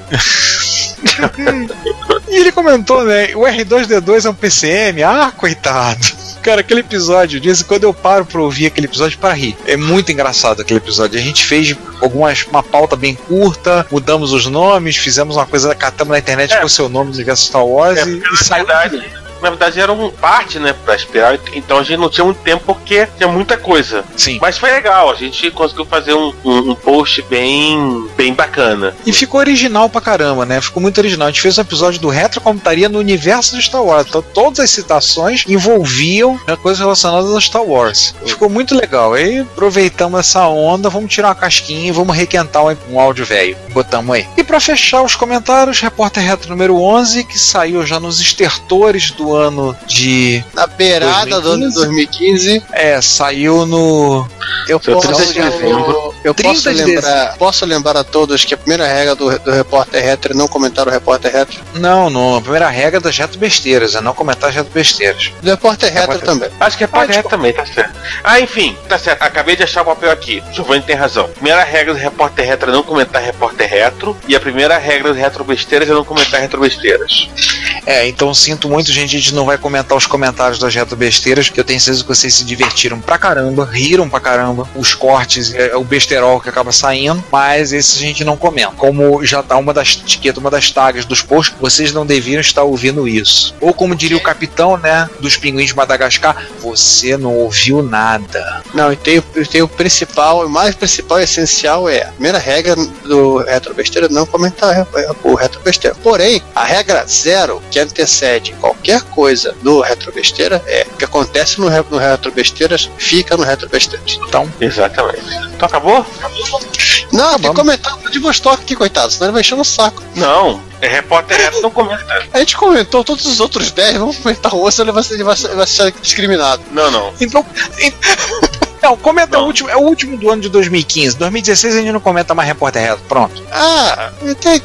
E ele comentou, né, o R dois D dois é um P C M, ah, coitado. Cara, aquele episódio, de vez em quando eu paro pra ouvir aquele episódio pra rir. É muito engraçado aquele episódio. A gente fez algumas, uma pauta bem curta, mudamos os nomes, fizemos uma coisa, catamos na internet é. com o seu nome do universo Star Wars é, e, e saiu. Na verdade era um parte, né, pra esperar. Então a gente não tinha muito tempo porque tinha muita coisa. Sim. Mas foi legal, a gente conseguiu fazer um, um, um post bem, bem bacana. E ficou original pra caramba, né? Ficou muito original. A gente fez um episódio do Retrocomputaria no universo de Star Wars. Então todas as citações envolviam coisas relacionadas a Star Wars. Ficou muito legal. E aproveitamos essa onda, vamos tirar uma casquinha e vamos requentar um, um áudio velho. Botamos aí. E pra fechar os comentários, repórter Retro número onze, que saiu já nos estertores do ano de... Na beirada do ano de dois mil e quinze. É, saiu no... Eu posso, eu, eu posso lembrar posso lembrar a todos que a primeira regra do, do repórter retro é não comentar o repórter retro? Não, não. A primeira regra das reto besteiras é não comentar as reto besteiras. Do repórter retro repórter também. Acho que é repórter ah, retro também, tá certo. Ah, enfim, tá certo. Acabei de achar o papel aqui. Giovanni tem razão. Primeira regra do repórter retro é não comentar repórter retro. E a primeira regra do retro besteiras é não comentar retro besteiras. É, então sinto muito, gente, a gente não vai comentar os comentários das reto besteiras, que eu tenho certeza que vocês se divertiram pra caramba, riram pra caramba, os cortes, é, o besterol que acaba saindo, mas esse a gente não comenta. Como já tá uma das etiquetas, uma das tags dos posts, vocês não deviam estar ouvindo isso. Ou como diria o capitão, né, dos pinguins de Madagascar, você não ouviu nada. Não, e tem, tem o principal, o mais principal e essencial é, a primeira regra do retro besteira é não comentar o retro besteira. Porém, a regra zero, que antecede qualquer coisa do retrobesteira, é o que acontece no, no retrobesteiras, fica no retrobesteiras. Então, exatamente. Então acabou? acabou? Não, acabou. Tem comentário de Vostok aqui, coitado, senão ele vai encher no saco. Não, é repórter reto, não comenta. A gente comentou todos os outros dez, vamos comentar o outro, ele vai, ele vai, ele vai ser discriminado. Não, não. Então... Não, comenta não. O último, é o último do ano de dois mil e quinze. dois mil e dezesseis a gente não comenta mais repórter reto, pronto. Ah, tem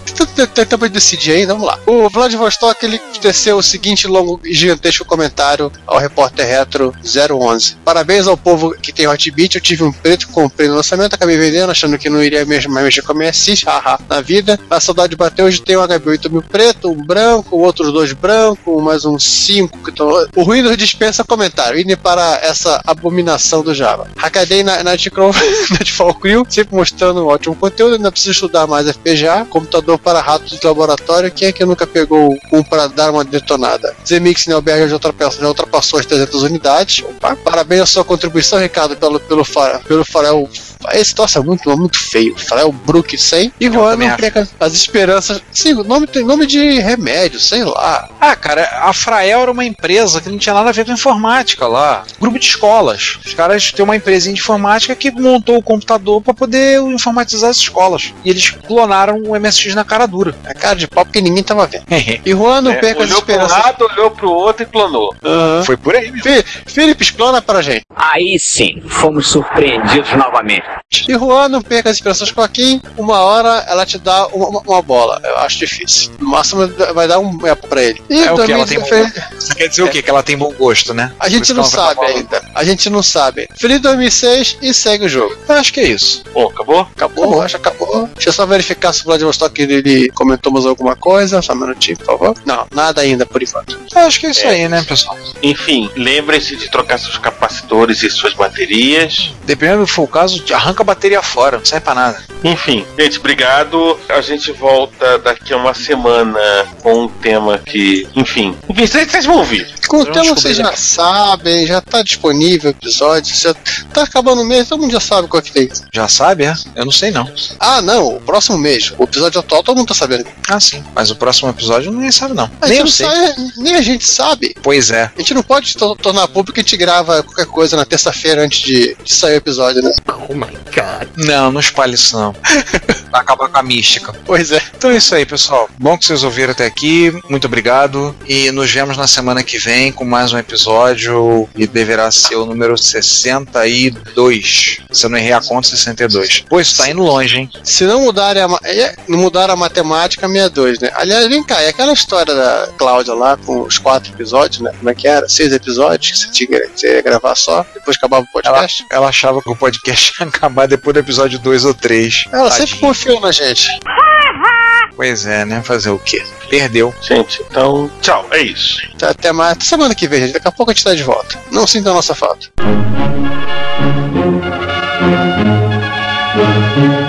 tempo de decidir ainda, vamos lá. O Vladivostok, ele teceu o seguinte longo e gigantesco comentário ao repórter retro zero onze. Parabéns ao povo que tem Hotbit, eu tive um preto, comprei no lançamento, acabei vendendo, achando que não iria mesmo mais mexer com a M S X, haha, na vida. A saudade bateu, hoje tem um H B oito mil preto, um branco, outros dois brancos, mais uns cinco. Que tão... O Windows dispensa comentário, indo para essa abominação do Java. Hackaday na Netfall Crew, sempre mostrando um ótimo conteúdo, ainda preciso estudar mais F P G A, computador para ratos de laboratório, quem é que nunca pegou um para dar uma detonada? Zemix Neuberger já ultrapassou, já ultrapassou as trezentas unidades. Opa. Parabéns à sua contribuição, Ricardo, pelo, pelo, pelo farol. Esse troço é muito, muito feio, farol Brook cem. E Juan não perca as esperanças. Sim, o nome tem nome de remédio, sei lá. Ah, cara, a Frael era uma empresa que não tinha nada a ver com informática lá. Grupo de escolas. Os caras têm uma Uma empresa de informática que montou o computador para poder informatizar as escolas. E eles clonaram o M S X na cara dura. É cara de pau porque ninguém tava vendo. E Juan não é, perca as esperanças. Olhou para um lado, olhou pro outro e clonou. Uhum. Foi por aí mesmo. F Philips, clona pra gente. Aí sim, fomos surpreendidos novamente. E Juan não perca as esperanças com a Kim. Uma hora ela te dá uma, uma, uma bola. Eu acho difícil. No máximo vai dar um epo pra ele. E é o que ela tem fez... Você quer dizer é. o quê? Que ela tem bom gosto, né? A gente não sabe ainda. A gente não sabe. Feliz dois mil e seis e segue o jogo. Eu acho que é isso. Bom, acabou? Acabou, acabou. Acho que acabou. Deixa eu só verificar se o Vladivostok ele comentou mais alguma coisa. Só um minutinho, por favor. Não, nada ainda por enquanto. Eu acho que é isso é. aí, né, pessoal? Enfim, lembrem-se de trocar seus capacitores e suas baterias. Dependendo do que for o caso, arranca a bateria fora, não serve pra nada. Enfim, gente, obrigado. A gente volta daqui a uma semana com um tema que, enfim, enfim vocês vão ouvir. Com o tema vocês já sabem, já tá disponível o episódio, já tá acabando o mês, todo mundo já sabe qual é que tem. Já sabe, é? Eu não sei, não. Ah, não, o próximo mês. O episódio atual todo mundo tá sabendo. Ah, sim. Mas o próximo episódio ninguém sabe, não. A nem eu não sei. Sabe, nem a gente sabe. Pois é. A gente não pode tornar público que a gente grava qualquer coisa na terça-feira antes de, de sair o episódio, né? Oh my god. Não, não espalhe isso, não. Vai acabar com a mística. Pois é. Então é isso aí, pessoal. Bom que vocês ouviram até aqui. Muito obrigado. E nos vemos na semana que vem com mais um episódio que deverá ser o número sessenta. sessenta e dois. Se eu não errei a conta, sessenta e dois. Pô, isso tá indo longe, hein? Se não mudarem a, não mudar a matemática, sessenta e dois, né? Aliás, vem cá, é aquela história da Cláudia lá com os quatro episódios, né? Como é que era? Seis episódios que você tinha que gravar só, depois acabava o podcast. Ela, ela achava que o podcast ia acabar depois do episódio dois ou três. Ela Tadinha. Sempre confiou na gente. Pois é, né? Fazer o quê? Perdeu. Gente, então, tchau. É isso. Até mais. Até semana que vem, gente. Daqui a pouco a gente tá de volta. Não sinta a nossa falta. Thank you.